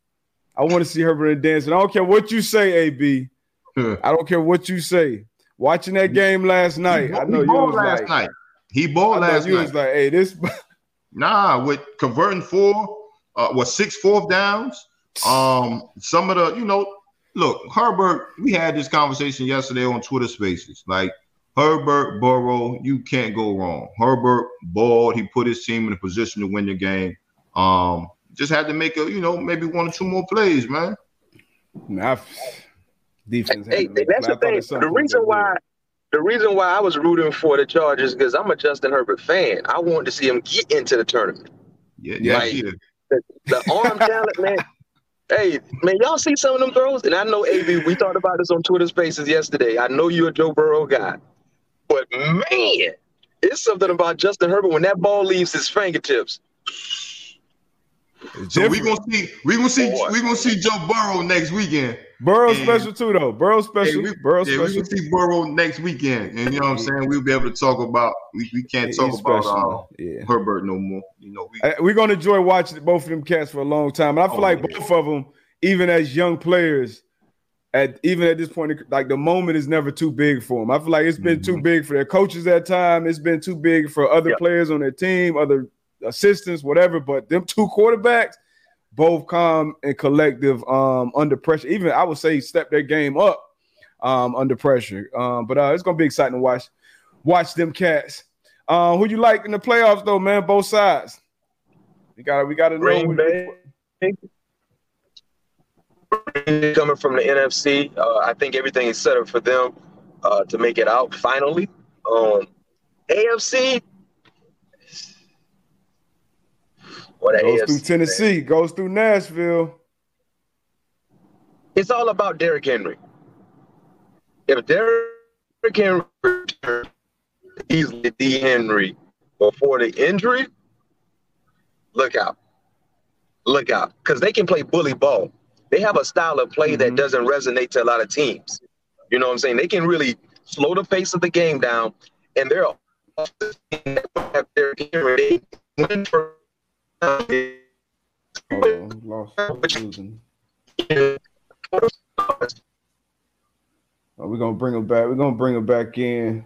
I want to see Herbert in the dance. And I don't care what you say, A.B. I don't care what you say. Watching that game last night, I know you was like – He bowled last night. You was like, hey, this – Nah, with converting six fourth downs. Some of the, you know, look, Herbert, we had this conversation yesterday on Twitter Spaces. Like, Herbert, Burrow, you can't go wrong. Herbert balled. He put his team in a position to win the game. Just had to make, maybe one or two more plays, man. Nah, defense. Hey, that's the thing. The reason why I was rooting for the Chargers because I'm a Justin Herbert fan. I wanted to see him get into the tournament. Yeah, like, the arm talent, man. Hey, man, y'all see some of them throws? And I know, A.B., we talked about this on Twitter Spaces yesterday. I know you're a Joe Burrow guy. But, man, it's something about Justin Herbert when that ball leaves his fingertips. So we're gonna see Joe Burrow next weekend. Burrow's special too, though. Burrow's special. We're gonna see Burrow next weekend, and you know what I'm saying. We'll be able to talk about. We can't talk about Herbert no more. You know, we're gonna enjoy watching both of them cats for a long time. And I feel both of them, even as young players, at this point, like the moment is never too big for them. I feel like it's been too big for their coaches that time. It's been too big for other players on their team, other assistants, whatever, but them two quarterbacks, both calm and collective under pressure. Even I would say step their game up under pressure. But it's going to be exciting to watch them cats. Who you like in the playoffs, though, man, both sides? We gotta know. Green Bay coming from the NFC. I think everything is set up for them to make it out finally. AFC – goes through Tennessee, man. Goes through Nashville. It's all about Derrick Henry. If Derrick Henry returned easily D. Henry before the injury, look out. Because they can play bully ball. They have a style of play that doesn't resonate to a lot of teams. You know what I'm saying? They can really slow the pace of the game down, and they're all have Derrick Henry. They win for we're gonna bring him back. We're gonna bring him back in.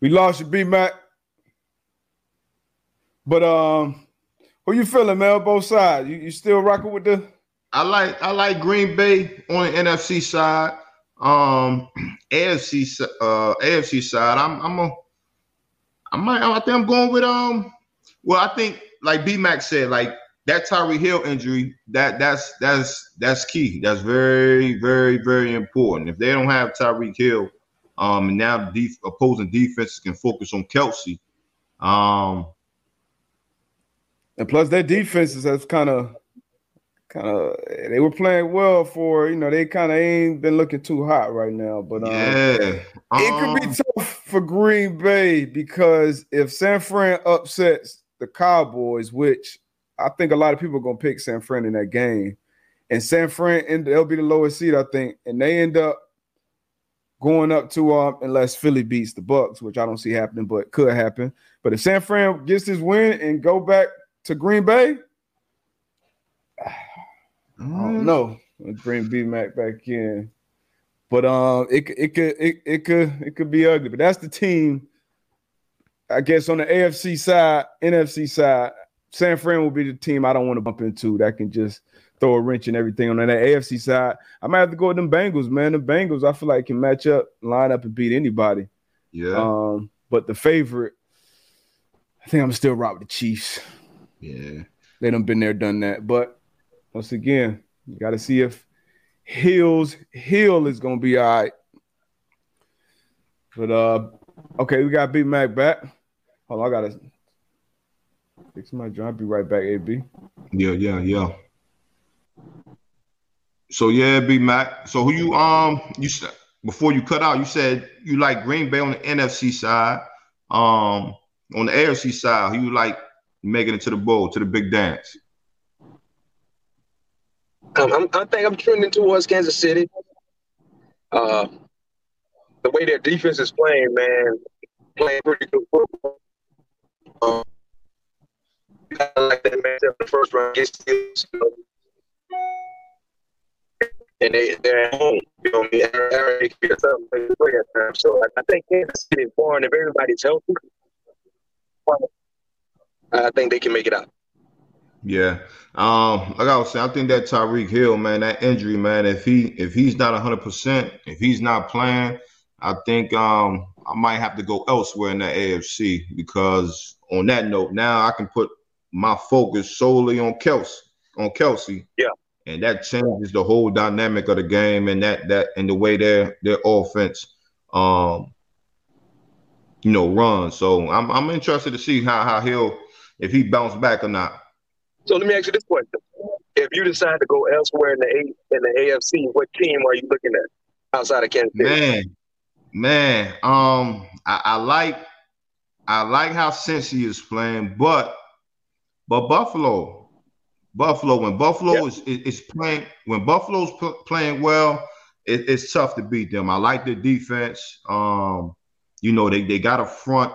We lost you, B Mac. But who you feeling, man? Both sides. You still rocking with the? I like Green Bay on the NFC side. AFC side. I think I'm going with Well, I think. Like B-Mac said, like that Tyreek Hill injury, that's key. That's very, very, very important. If they don't have Tyreek Hill, and now opposing defenses can focus on Kelsey. And plus, their defenses has kind of they were playing well for they kind of ain't been looking too hot right now. But it could be tough for Green Bay because if San Fran upsets the Cowboys, which I think a lot of people are going to pick San Fran in that game. And San Fran, they'll be the lowest seed, I think. And they end up going up to unless Philly beats the Bucks, which I don't see happening, but could happen. But if San Fran gets his win and go back to Green Bay, I don't know. Let's bring B-Mac back in. But it could be ugly. But that's the team. I guess on the AFC side, NFC side, San Fran will be the team I don't want to bump into that can just throw a wrench and everything. On that AFC side, I might have to go with them Bengals, man. The Bengals, I feel like, can match up, line up, and beat anybody. Yeah. But the favorite, I think I'm still rock with the Chiefs. Yeah. They done been there, done that. But once again, you got to see if Hill is going to be all right. But, okay, we got B-Mac back. Hold on, I got to fix my job. I'll be right back, AB. Yeah. So, yeah, B-Mac. So, who you you said before you cut out, you said you like Green Bay on the NFC side. On the AFC side, who you like making it to the bowl, to the big dance? I think I'm trending towards Kansas City. The way their defense is playing, man, playing pretty good football. I like that matchup in the first round against Steelers. And they're at home. You know, they can get something to play at time. So I think Kansas City is foreign. If everybody's healthy, I think they can make it out. Yeah. Like I was saying, I think that Tyreek Hill, man, that injury, man, if he's not 100%, if he's not playing, I think I might have to go elsewhere in the AFC because on that note, now I can put my focus solely on Kelsey. Yeah. And that changes the whole dynamic of the game and that and the way their offense runs. So I'm interested to see how Hill, if he bounced back or not. So let me ask you this question. If you decide to go elsewhere in the AFC, what team are you looking at outside of Kansas City? Man, I like how Cincy is playing, but Buffalo, when Buffalo yep. is playing, when Buffalo's playing well, it's tough to beat them. I like their defense. They got a front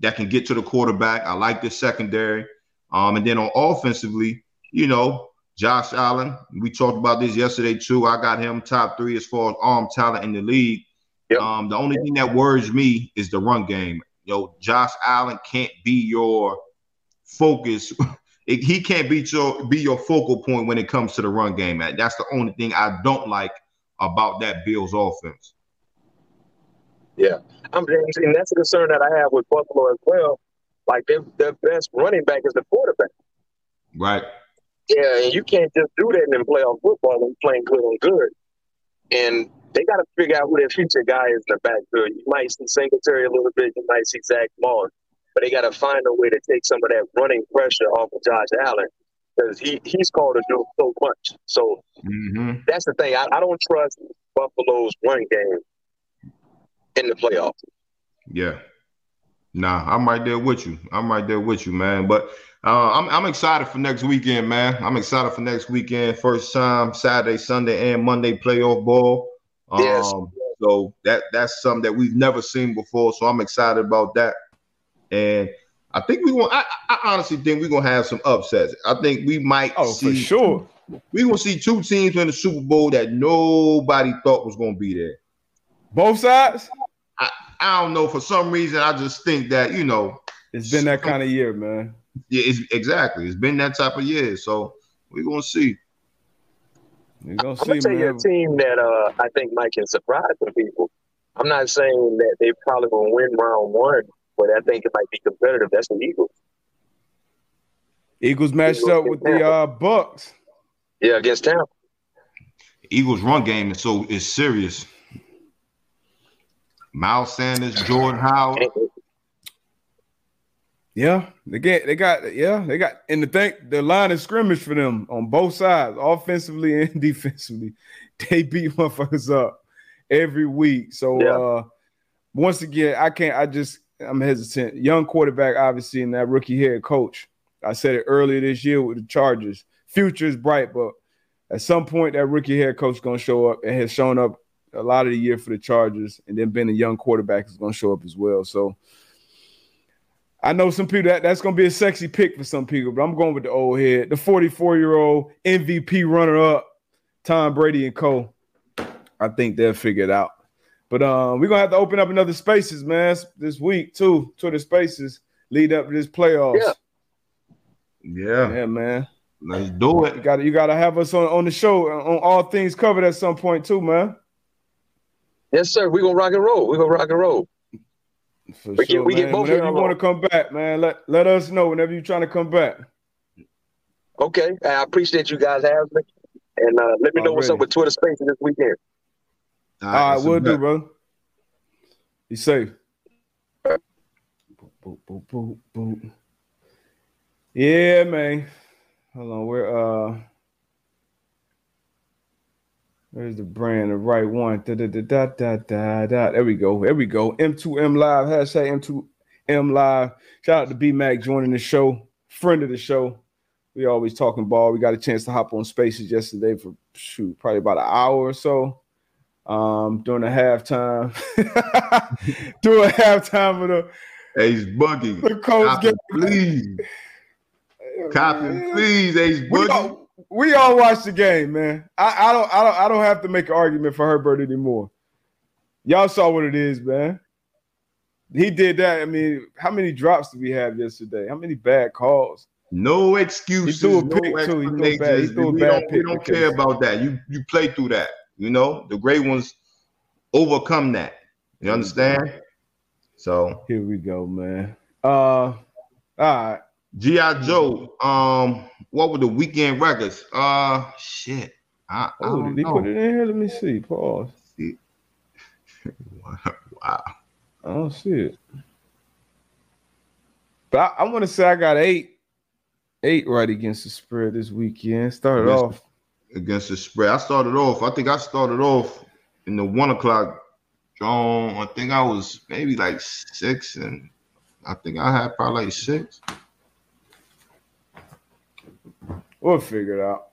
that can get to the quarterback. I like their secondary. And then on offensively, Josh Allen, we talked about this yesterday too. I got him top 3 as far as arm talent in the league. Yep. The only thing that worries me is the run game. Josh Allen can't be your focus. He can't be your focal point when it comes to the run game. That's the only thing I don't like about that Bills offense. Yeah, and that's a concern that I have with Buffalo as well. Like their best running back is the quarterback. Right. Yeah, and you can't just do that and then play on football and playing good on good. And they got to figure out who their future guy is in the backfield. You might see Singletary a little bit. You might see Zach Moss. But they got to find a way to take some of that running pressure off of Josh Allen because he's called to do so much. So that's the thing. I don't trust Buffalo's run game in the playoffs. Yeah. Nah, I'm right there with you, man. But I'm excited for next weekend, man. First time Saturday, Sunday, and Monday playoff ball. Yes. So that's something that we've never seen before. So I'm excited about that. And I think I honestly think we're gonna have some upsets. I think we might see for sure. We're gonna see two teams in the Super Bowl that nobody thought was gonna be there. Both sides? I don't know. For some reason, I just think that, it's been that kind of year, man. Yeah, exactly. It's been that type of year. So we're going to see. I'm going to tell you a team that I think might can surprise some people. I'm not saying that they probably going to win round one, but I think it might be competitive. That's the Eagles. Eagles matched up with the Bucks. Yeah, against Tampa. Eagles run game is serious. Miles Sanders, Jordan Howard. Yeah, they got and the line of scrimmage for them on both sides, offensively and defensively. They beat motherfuckers up every week. So once again, I'm hesitant. Young quarterback, obviously, and that rookie head coach. I said it earlier this year with the Chargers. Future is bright, but at some point that rookie head coach is gonna show up and has shown up a lot of the year for the Chargers, and then being a young quarterback is going to show up as well. So I know some people that's going to be a sexy pick for some people, but I'm going with the old head, the 44-year-old MVP runner-up, Tom Brady and co. I think they'll figure it out. But we're going to have to open up another Spaces, man, this week too. Twitter Spaces lead up to this playoffs. Yeah, man. Let's do it. You got to have us on the show on All Things Covered at some point too, man. Yes, sir. We're going to rock and roll. For sure, we get both of you. Whenever you want to come back, man, let us know whenever you're trying to come back. Okay. I appreciate you guys having me. And let me know what's up with Twitter Spaces this weekend. All right, we'll do, bro. Be safe. Boop, boop, boop, boop, boop. Yeah, man. Hold on. Where's the brand? The right one. Da, da, da, da, da, da, da. There we go. There we go. M2M Live. Hashtag M2M Live. Shout out to B-Mac joining the show. Friend of the show. We always talking ball. We got a chance to hop on Spaces yesterday for probably about an hour or so. During the halftime. During halftime of the Ace Buggy. The coach game. Please. Copy, please, Ace Boogie. We all watch the game, man. I don't have to make an argument for Herbert anymore. Y'all saw what it is, man. He did that. I mean, how many drops did we have yesterday? How many bad calls? No excuses. He threw a pick too. We don't care about that. You play through that. You know, the great ones overcome that. You understand? So here we go, man. All right. G.I. Joe, what were the weekend records? Shit. I don't know. Did he put it in here? Let me see. Pause. Wow. I don't see it. But I want to say I got eight right against the spread this weekend. I think I started off in the 1 o'clock. I think I was maybe like six, and I think I had probably like six. We'll figure it out.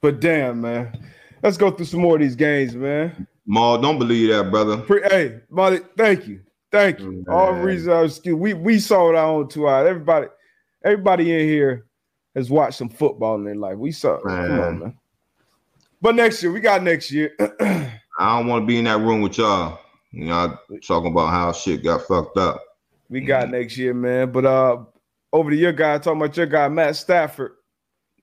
But damn, man. Let's go through some more of these games, man. Maul, don't believe that, brother. Hey, Molly, thank you. Thank you. Man. All reasons I was skewed. We saw it our own 2 hours. Everybody in here has watched some football in their life. We saw it. Man. Come on, man. But next year. I don't want to be in that room with y'all. You know, talking about how shit got fucked up. We got next year, man. But over to your guy, talking about your guy, Matt Stafford.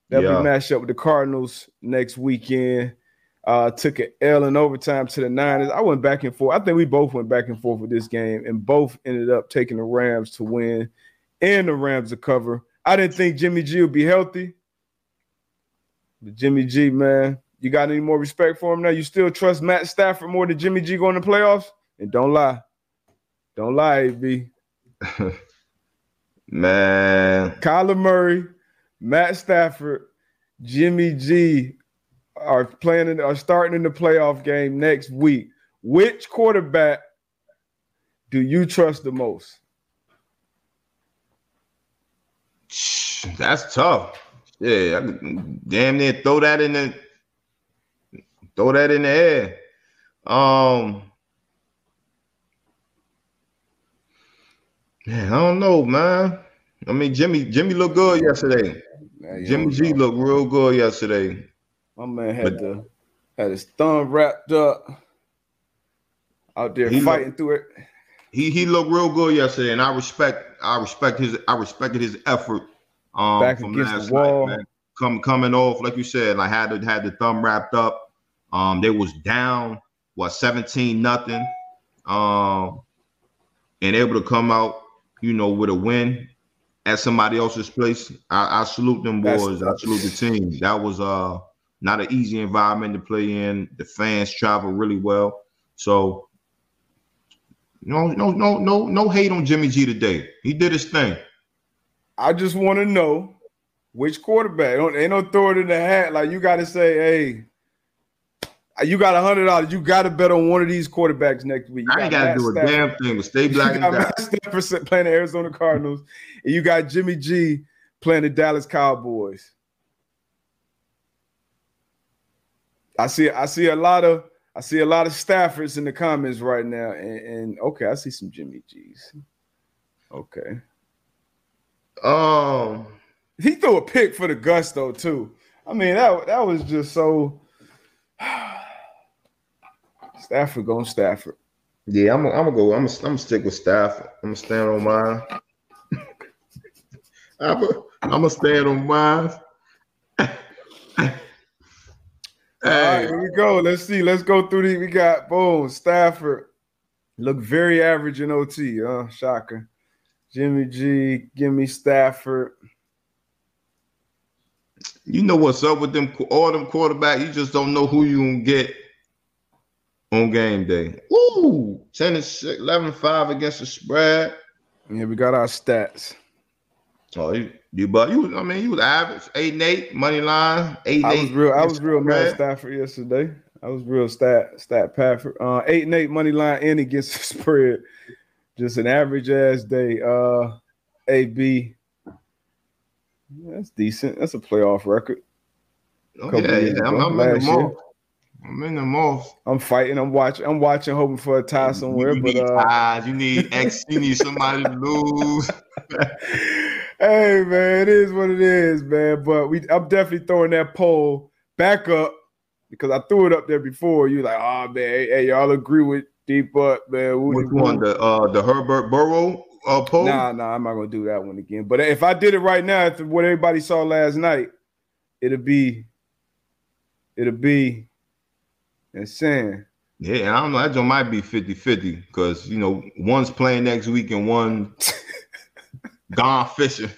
That'll be matched up with the Cardinals next weekend. Took an L in overtime to the Niners. I went back and forth. I think we both went back and forth with this game, and both ended up taking the Rams to win and the Rams to cover. I didn't think Jimmy G would be healthy. But Jimmy G, man, you got any more respect for him now? You still trust Matt Stafford more than Jimmy G going to playoffs? And don't lie. Don't lie, AB. Man. Kyler Murray, Matt Stafford, Jimmy G are starting in the playoff game next week. Which quarterback do you trust the most? That's tough. Yeah, I can damn near throw that in the air. Man, I don't know, man. I mean, Jimmy looked good yesterday. Man, Jimmy G looked real good yesterday. My man had his thumb wrapped up out there fighting through it. He looked real good yesterday, and I respected his effort. Back from against last the wall, night, man. Coming off, like you said, like had the thumb wrapped up. They was down 17-0, and able to come out, you know, with a win. At somebody else's place, I salute them boys. I salute the team. That was not an easy environment to play in. The fans travel really well. So no hate on Jimmy G today. He did his thing. I just want to know which quarterback. Ain't no throw it in the hat. Like, you got to say, hey, you got $100. You got to bet on one of these quarterbacks next week. I ain't got to do a damn thing. Stay black and down. Stafford playing the Arizona Cardinals, and you got Jimmy G playing the Dallas Cowboys. I see a lot of Staffords in the comments right now, and okay, I see some Jimmy G's. Okay. He threw a pick for the gusto too. I mean, that was just so. Stafford. Yeah, I'm gonna stick with Stafford. I'm gonna stand on mine. I'm gonna stand on mine. All right, here we go. Let's see. Let's go through these. We got Stafford. Look very average in OT. Shocker. Jimmy G, give me Stafford. You know what's up with them, all them quarterbacks. You just don't know who you gonna get on game day. Ooh, 10-6, 11-5 against the spread. Yeah, we got our stats. Oh, you, I mean, you was average 8-8 money line 8-8. I was real Matt Stafford yesterday. I was real stat Pafford. 8-8 money line and against the spread. Just an average ass day. AB. That's decent. That's a playoff record. Oh, yeah. I'm in them off. I'm fighting. I'm watching, hoping for a tie somewhere. You need X. You need somebody to lose. Hey, man, it is what it is, man. But I'm definitely throwing that poll back up because I threw it up there before. You like, oh, man, hey, y'all agree with Deep Up, man. Which one? The Herbert Burrow poll? Nah, I'm not going to do that one again. But if I did it right now, if what everybody saw last night, it'll be insane. Yeah, I don't know. That joint might be 50-50 because, you know, one's playing next week and one – gone fishing.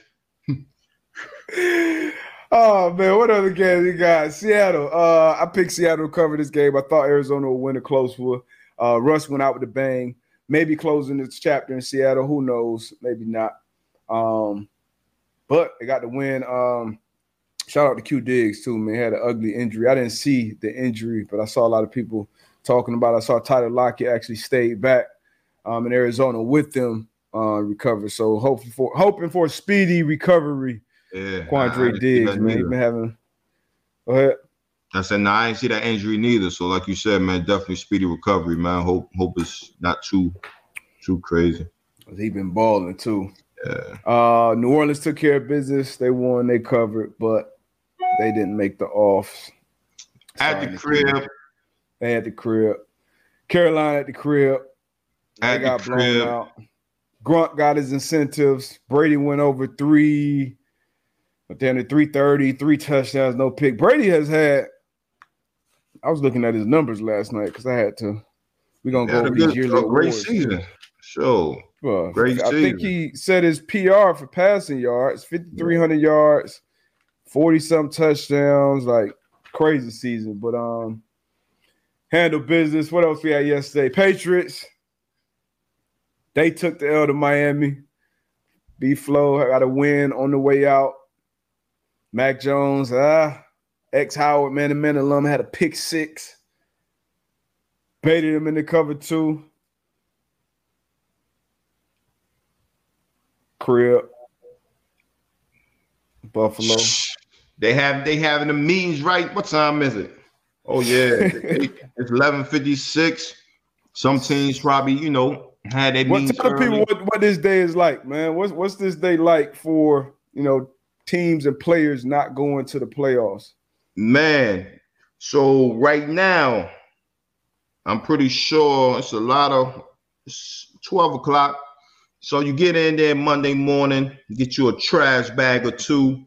Oh, man, what other games we got? Seattle. I picked Seattle to cover this game. I thought Arizona would win a close one. Russ went out with a bang. Maybe closing this chapter in Seattle. Who knows? Maybe not. But they got the win. Shout out to Q Diggs, too, man. He had an ugly injury. I didn't see the injury, but I saw a lot of people talking about it. I saw Tyler Lockett actually stayed back in Arizona with them. Recover. So hoping for a speedy recovery. Yeah, Quandre Diggs, man. He's been having. Go ahead. I said, nah, I ain't see that injury neither. So like you said, man, definitely speedy recovery, man. Hope it's not too crazy. He been balling too. Yeah. New Orleans took care of business. They won. They covered, but they didn't make the offs. They had the crib. Carolina at the crib. They got blown out. Grunt got his incentives. Brady went over 3, but then at 330, 3 touchdowns, no pick. Brady has had – I was looking at his numbers last night because I had to – we're going to go over these yearly awards. Great season. Sure. Great season. I think he set his PR for passing yards, 5,300 yards, 40-some touchdowns, like crazy season. But handle business. What else we had yesterday? Patriots. They took the L to Miami. B-Flo got a win on the way out. Mac Jones, ex-Howard, man-to-man alum, had a pick 6. Baited him in the cover 2. Crib. Buffalo. They having the meetings right. What time is it? Oh, yeah. It's 11:56. Some teams probably, you know, what this day is like, man? What's this day like for, you know, teams and players not going to the playoffs? Man, so right now, I'm pretty sure it's a lot of 12 o'clock. So you get in there Monday morning, get you a trash bag or two,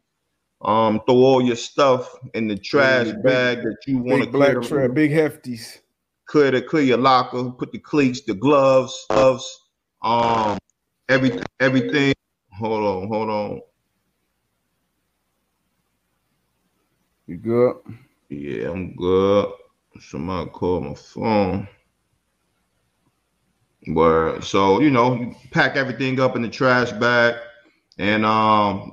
throw all your stuff in the trash bag that you want to clear. Big hefties. Clear your locker, put the cleats, the gloves, everything. Hold on. You good? Yeah, I'm good. Somebody called my phone. But so, you know, you pack everything up in the trash bag. And,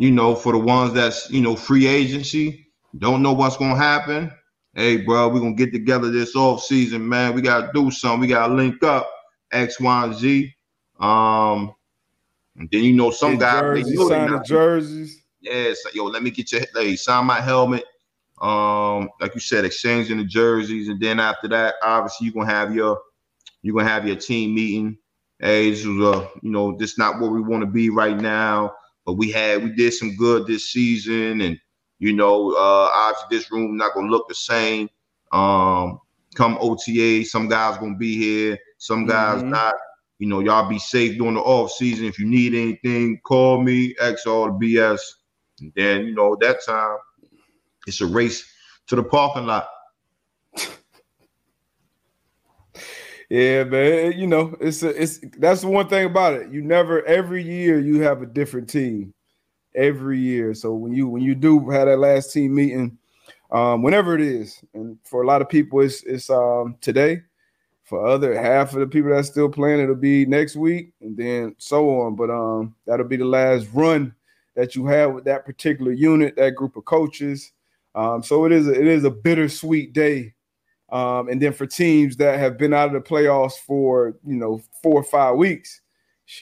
you know, for the ones that's, you know, free agency, don't know what's going to happen. Hey, bro, we're going to get together this offseason, man. We got to do something. We got to link up, X, Y, and Z. And then, you know, some guys. Sign the jerseys. Yeah, it's like, yo, let me get your – sign my helmet. Like you said, exchanging the jerseys. And then after that, obviously, you're going to have your team meeting. Hey, this was you know, this is not where we want to be right now. But we did some good this season and – you know, obviously this room not going to look the same. Come OTA, some guys going to be here, some guys not. You know, y'all be safe during the off season. If you need anything, call me, X all the BS. And then, you know, that time, it's a race to the parking lot. Yeah, man, you know, that's the one thing about it. You never – every year you have a different team. every year. So when you do have that last team meeting, whenever it is, and for a lot of people it's today. For other half of the people that's still playing, it'll be next week, and then so on. But that'll be the last run that you have with that particular unit, that group of coaches. So it is a bittersweet day. And then for teams that have been out of the playoffs for 4 or 5 weeks,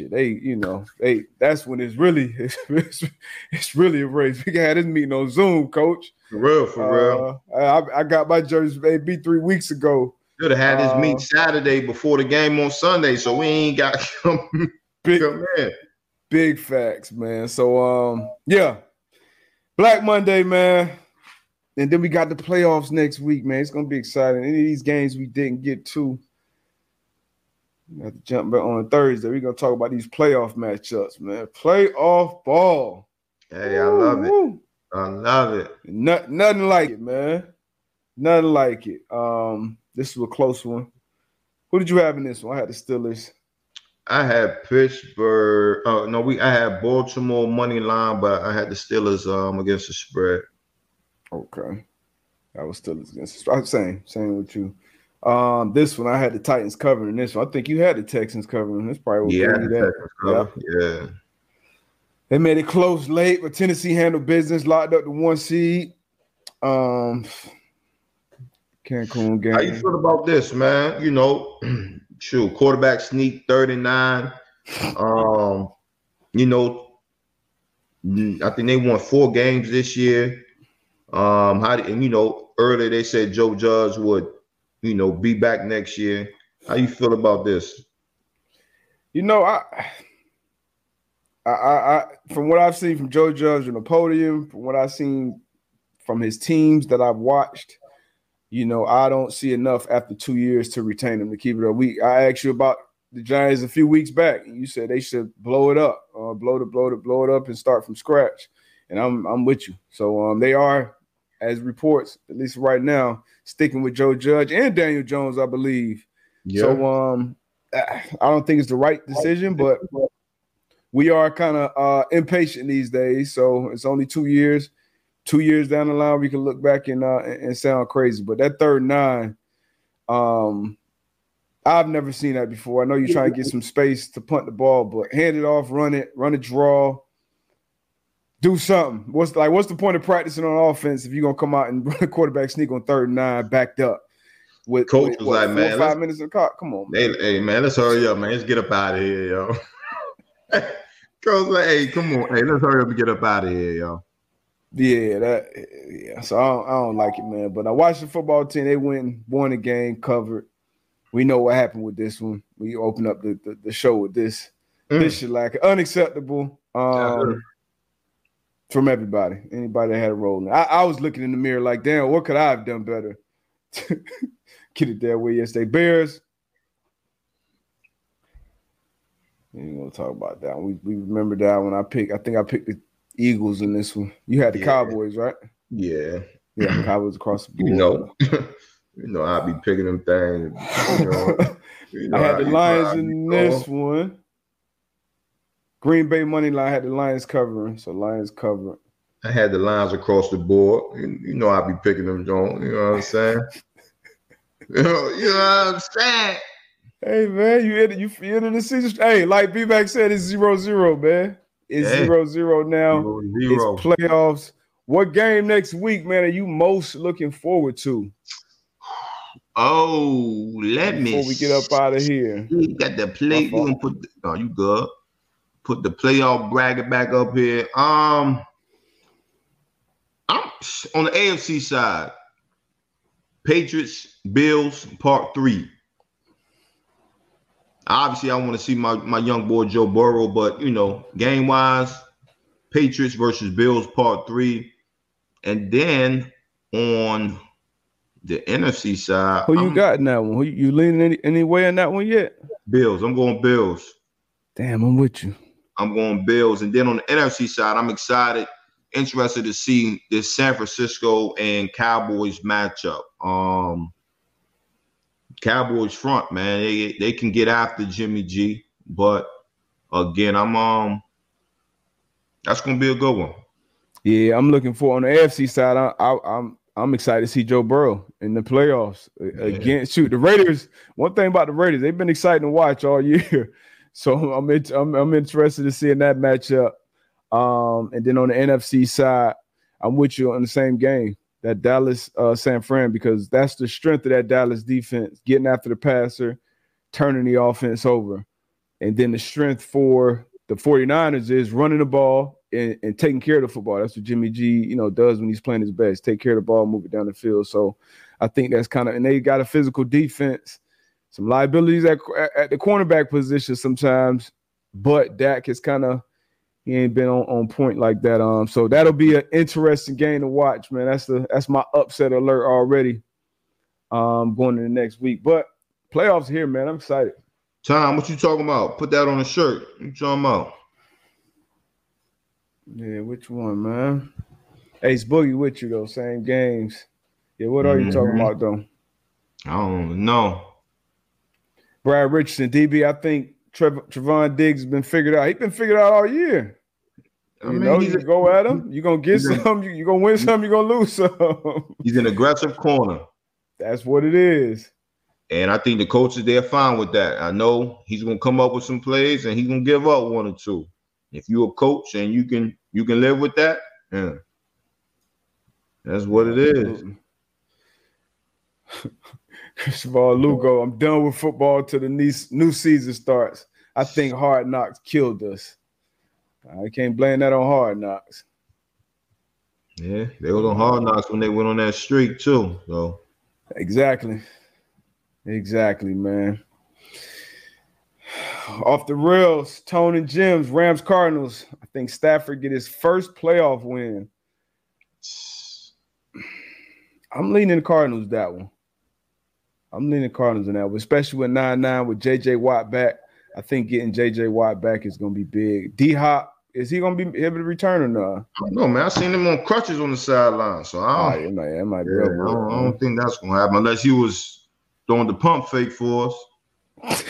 that's when it's really a race. We can have this meeting on Zoom, Coach. For real. I got my jersey maybe 3 weeks ago. Should have had this meet Saturday before the game on Sunday, so we ain't got big facts, man. So, yeah, Black Monday, man. And then we got the playoffs next week, man. It's going to be exciting. Any of these games we didn't get to, we have to jump back on Thursday. We're going to talk about these playoff matchups, man. Playoff ball. Hey, I love it. I love it. Nothing like it, man. Nothing like it. This was a close one. Who did you have in this one? I had the Steelers. I had Pittsburgh. I had Baltimore money line, but I had the Steelers against the spread. Okay. I was Steelers against the spread. Same with you. This one, I had the Titans covering this one. I think you had the Texans covering. That's probably what you had that. Yeah. They made it close late, but Tennessee handled business, locked up the 1 seed. Cancun game. How you feel about this, man? Quarterback sneak 39. I think they won 4 games this year. Earlier they said Joe Judge would, be back next year. How you feel about this? I from what I've seen from Joe Judge on the podium, from what I've seen from his teams that I've watched, I don't see enough after 2 years to retain him, to keep it up. I asked you about the Giants a few weeks back, and you said they should blow it up, blow it up and start from scratch. And I'm with you. So they are, as reports, at least right now, sticking with Joe Judge and Daniel Jones, I believe. Yeah. So I don't think it's the right decision, but we are kind of impatient these days. So it's only 2 years. 2 years down the line, we can look back and sound crazy. But that 39, I've never seen that before. I know you're trying to get some space to punt the ball, but hand it off, run a draw, do something. What's the point of practicing on offense if you're gonna come out and run a quarterback sneak on 39, backed up? With coach was like, 5 minutes in the clock. Come on, man. Hey man, let's hurry up, man. Let's get up out of here, yo. Coach like, hey, come on, hey, let's hurry up and get up out of here, yo. Yeah. So I don't like it, man. But I watched the football team. They won the game, covered. We know what happened with this one. We opened up the show with this. This shit like unacceptable from everybody. Anybody that had a role in it. I was looking in the mirror like, damn, what could I have done better? Get it that way yesterday. Bears. We ain't gonna talk about that. We remember that when I picked the Eagles in this one. You had the Cowboys, right? Yeah, Cowboys across the board. I'd be picking them things. I had the Lions in this one. Green Bay money line, had the Lions covering, so Lions covered. I had the Lions across the board. I'd be picking them, John. You know what I'm saying? Hey man, you into the season? Hey, like B-Mac said, it's 0-0, man. It's 0-0 now. 0-0. It's playoffs. What game next week, man, are you most looking forward to? Oh, before we get up out of here. You got the play. You good. Put the playoff bracket back up here. I'm on the AFC side. Patriots, Bills, part 3. Obviously, I want to see my young boy Joe Burrow, but, game-wise, Patriots versus Bills, part 3. And then on the NFC side. Who you got in that one? Who you leaning any way in that one yet? Bills. I'm going Bills. Damn, I'm with you. I'm going Bills. And then on the NFC side, I'm interested to see this San Francisco and Cowboys matchup. Cowboys front, man. They can get after Jimmy G, but again, I'm That's gonna be a good one. Yeah, I'm looking forward. On the AFC side, I'm excited to see Joe Burrow in the playoffs against the Raiders. One thing about the Raiders, they've been exciting to watch all year. So I'm interested to see in that matchup. And then on the NFC side, I'm with you on the same game, that Dallas San Fran, because that's the strength of that Dallas defense, getting after the passer, turning the offense over. And then the strength for the 49ers is running the ball and taking care of the football. That's what Jimmy G, does when he's playing his best. Take care of the ball, move it down the field. So I think that's and they got a physical defense. Some liabilities at the cornerback position sometimes, but Dak is he ain't been on point like that. So that'll be an interesting game to watch, man. That's my upset alert already. Going to the next week, but playoffs here, man. I'm excited. Tom, what you talking about? Put that on a shirt. What you talking about? Yeah, which one, man? Ace Boogie with you though. Same games. Yeah, what are you talking about though? I don't know. Brad Richardson, DB, I think Trevon Diggs has been figured out. He's been figured out all year. You just go at him. You're going to get some. You're going to win some. You're going to lose some. He's an aggressive corner. That's what it is. And I think the coaches, they're fine with that. I know he's going to come up with some plays, and he's going to give up one or two. If you're a coach and you can live with that, yeah. That's what it is. Cristobal Lugo, I'm done with football till the new season starts. I think Hard Knocks killed us. I can't blame that on Hard Knocks. Yeah, they were on Hard Knocks when they went on that streak too. So exactly, man. Off the rails, Tone and Jim's Rams Cardinals. I think Stafford get his first playoff win. I'm leaning the Cardinals that one. I'm leaning Cardinals in that, especially with 9-9 with JJ Watt back. I think getting JJ Watt back is going to be big. D-Hop, is he going to be able to return or not? I don't know, man. I seen him on crutches on the sideline, so I don't. I don't think that's going to happen unless he was doing the pump fake for us.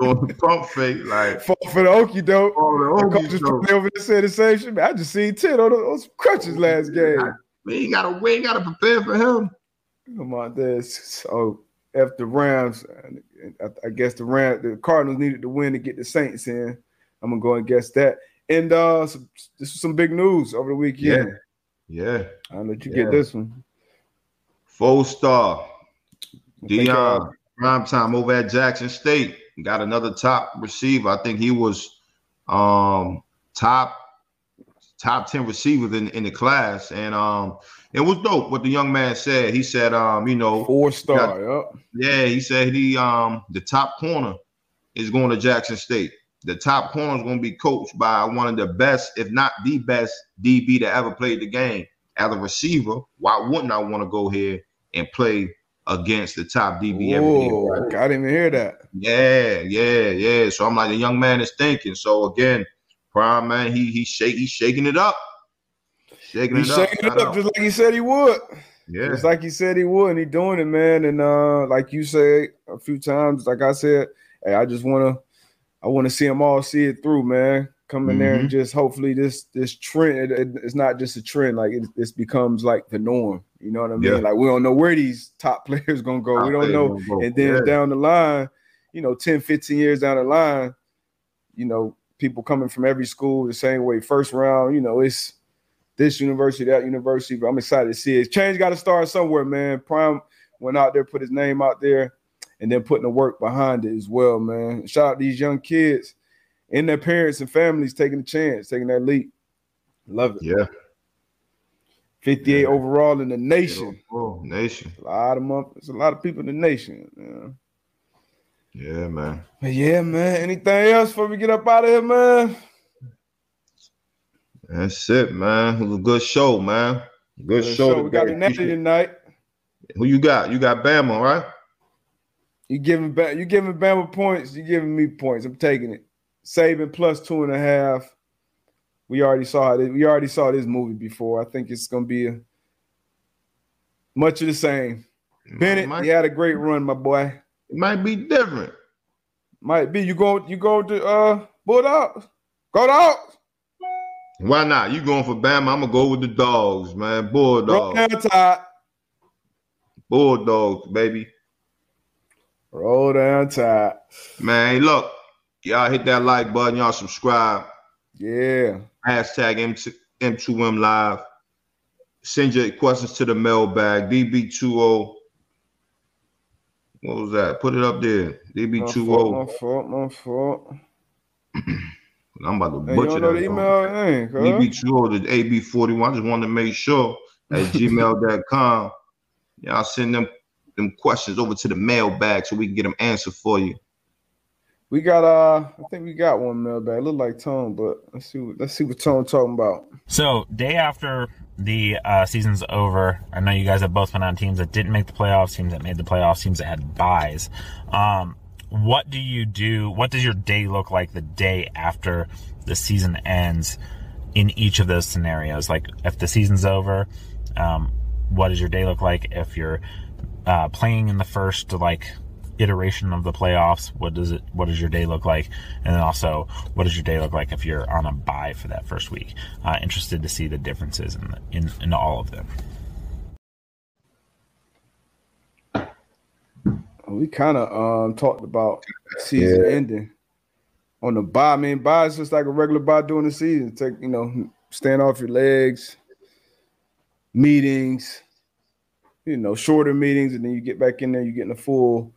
Doing the pump fake, like for the okie doke. Oh, the coaches over there said the same shit. I just seen 10 on those crutches last game. We ain't got to prepare for him. Come on, so after the Rams, I guess the Cardinals needed to win to get the Saints in. I'm gonna go and guess that. And this is some big news over the weekend. Yeah. I'll let you get this one. 4-star. Deion Primetime over at Jackson State. Got another top receiver. I think he was top 10 receivers in the class. And it was dope what the young man said. He said, 4-star. He said the top corner is going to Jackson State. The top corner is going to be coached by one of the best, if not the best, DB that ever played the game. As a receiver, why wouldn't I want to go here and play against the top DB ever? Whoa, I didn't even hear that. Yeah. So I'm like, the young man is thinking. So again, Prime, man, he's shaking it up. He's shaking it up just like he said he would. Yeah. Just like he said he would, and he's doing it, man. And like you said a few times, like I said, hey, I want to see them all see it through, man. Come in there and just hopefully this trend, it's not just a trend. Like it becomes like the norm. You know what I mean? Yeah. Like we don't know where these top players going to go. We don't know. And then down the line, 10, 15 years down the line, people coming from every school the same way. First round, it's this university, that university. But I'm excited to see it. Change got to start somewhere, man. Prime went out there, put his name out there, and then putting the work behind it as well, man. Shout out to these young kids and their parents and families taking the chance, taking that leap. Love it. Yeah. 58 overall in the nation. Oh, nation. It's a lot of people in the nation, man. Yeah, man. Yeah, man. Anything else before we get up out of here, man? That's it, man. It was a good show, man. Good show. We got the Natty tonight. Who you got? You got Bama, right? You giving Bama points. You giving me points. I'm taking it. Saving plus 2.5. We already saw this movie before. I think it's gonna be much of the same. Bennett, he had a great run, my boy. It might be different. Might be. You go to Bulldogs. Go Dogs. Why not? You going for Bama? I'm gonna go with the dogs, man. Bulldogs. Bulldogs, baby. Roll down top. Man, look. Y'all hit that like button. Y'all subscribe. Yeah. Hashtag M2M Live. Send your questions to the mailbag. DB20. What was that? Put it up there. DB20. My fault. I'm about to butcher that. DB20 to AB41. I just wanted to make sure at gmail.com. Y'all send them questions over to the mailbag so we can get them answered for you. We got I think we got one mailbag. It looked like Tone, but let's see what Tone talking about. So day after the season's over, I know you guys have both been on teams that didn't make the playoffs, teams that made the playoffs, teams that had buys. What do you do? What does your day look like the day after the season ends? In each of those scenarios, like if the season's over, what does your day look like if you're playing in the first iteration of the playoffs? What does your day look like? And then also, what does your day look like if you're on a bye for that first week? Interested to see the differences in all of them. We kind of talked about season ending on the bye. I mean, bye is just like a regular bye during the season. Take stand off your legs, meetings, shorter meetings, and then you get back in there. You get in the full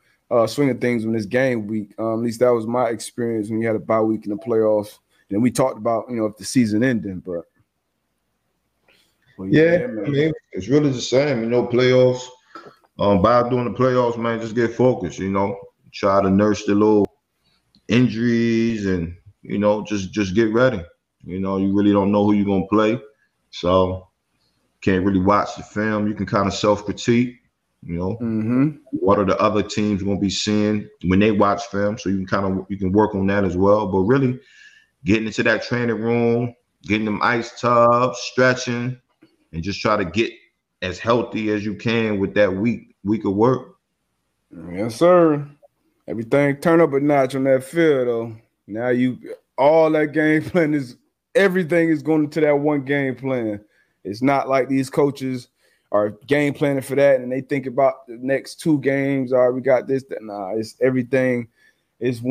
swing of things when it's game week. At least that was my experience when you had a bye week in the playoffs. And we talked about if the season ending, but it's really the same. Playoffs. Bob doing the playoffs, man, just get focused, try to nurse the little injuries and, just get ready. You really don't know who you're going to play. So can't really watch the film. You can kind of self-critique, what are the other teams going to be seeing when they watch film. So you can work on that as well. But really getting into that training room, getting them ice tubs, stretching, and just try to get as healthy as you can with that week of work. Yes, sir. Everything turn up a notch on that field, though. Now all that game plan everything is going into that one game plan. It's not like these coaches are game planning for that and they think about the next two games. All right, we got this. That. Nah, it's everything. It's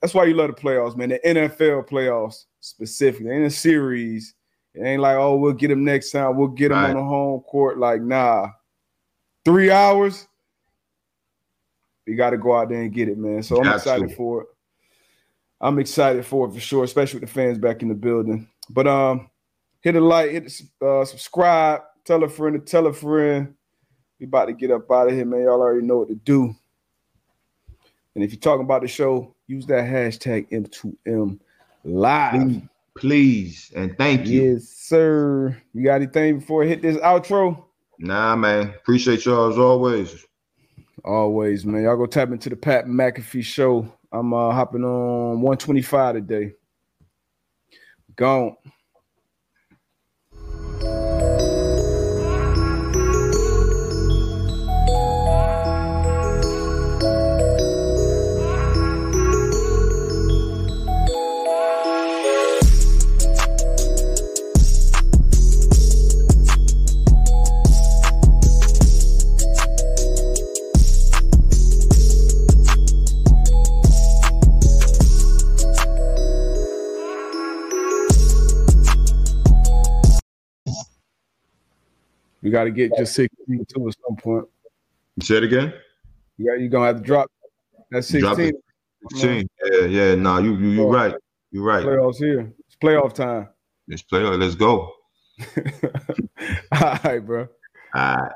that's why you love the playoffs, man. The NFL playoffs specifically in a series. It ain't like, oh, we'll get him next time. We'll get him on the home court. Like, nah. 3 hours, we got to go out there and get it, man. So I'm excited for it. I'm excited for sure, especially with the fans back in the building. But hit a like, subscribe, tell a friend. We about to get up out of here, man. Y'all already know what to do. And if you're talking about the show, use that hashtag M2M Live. Please and thank you. Yes, sir. You got anything before I hit this outro? Nah, man. Appreciate y'all as always. Always, man. Y'all go tap into the Pat McAfee show. I'm hopping on 125 today. Gone. You got to get just 16 too at some point. You say it again? Yeah, you're going to have to drop that 16. Drop 16. Yeah. Nah, you're right. You're right. Playoffs here. It's playoff time. Let's go. All right, bro. All right.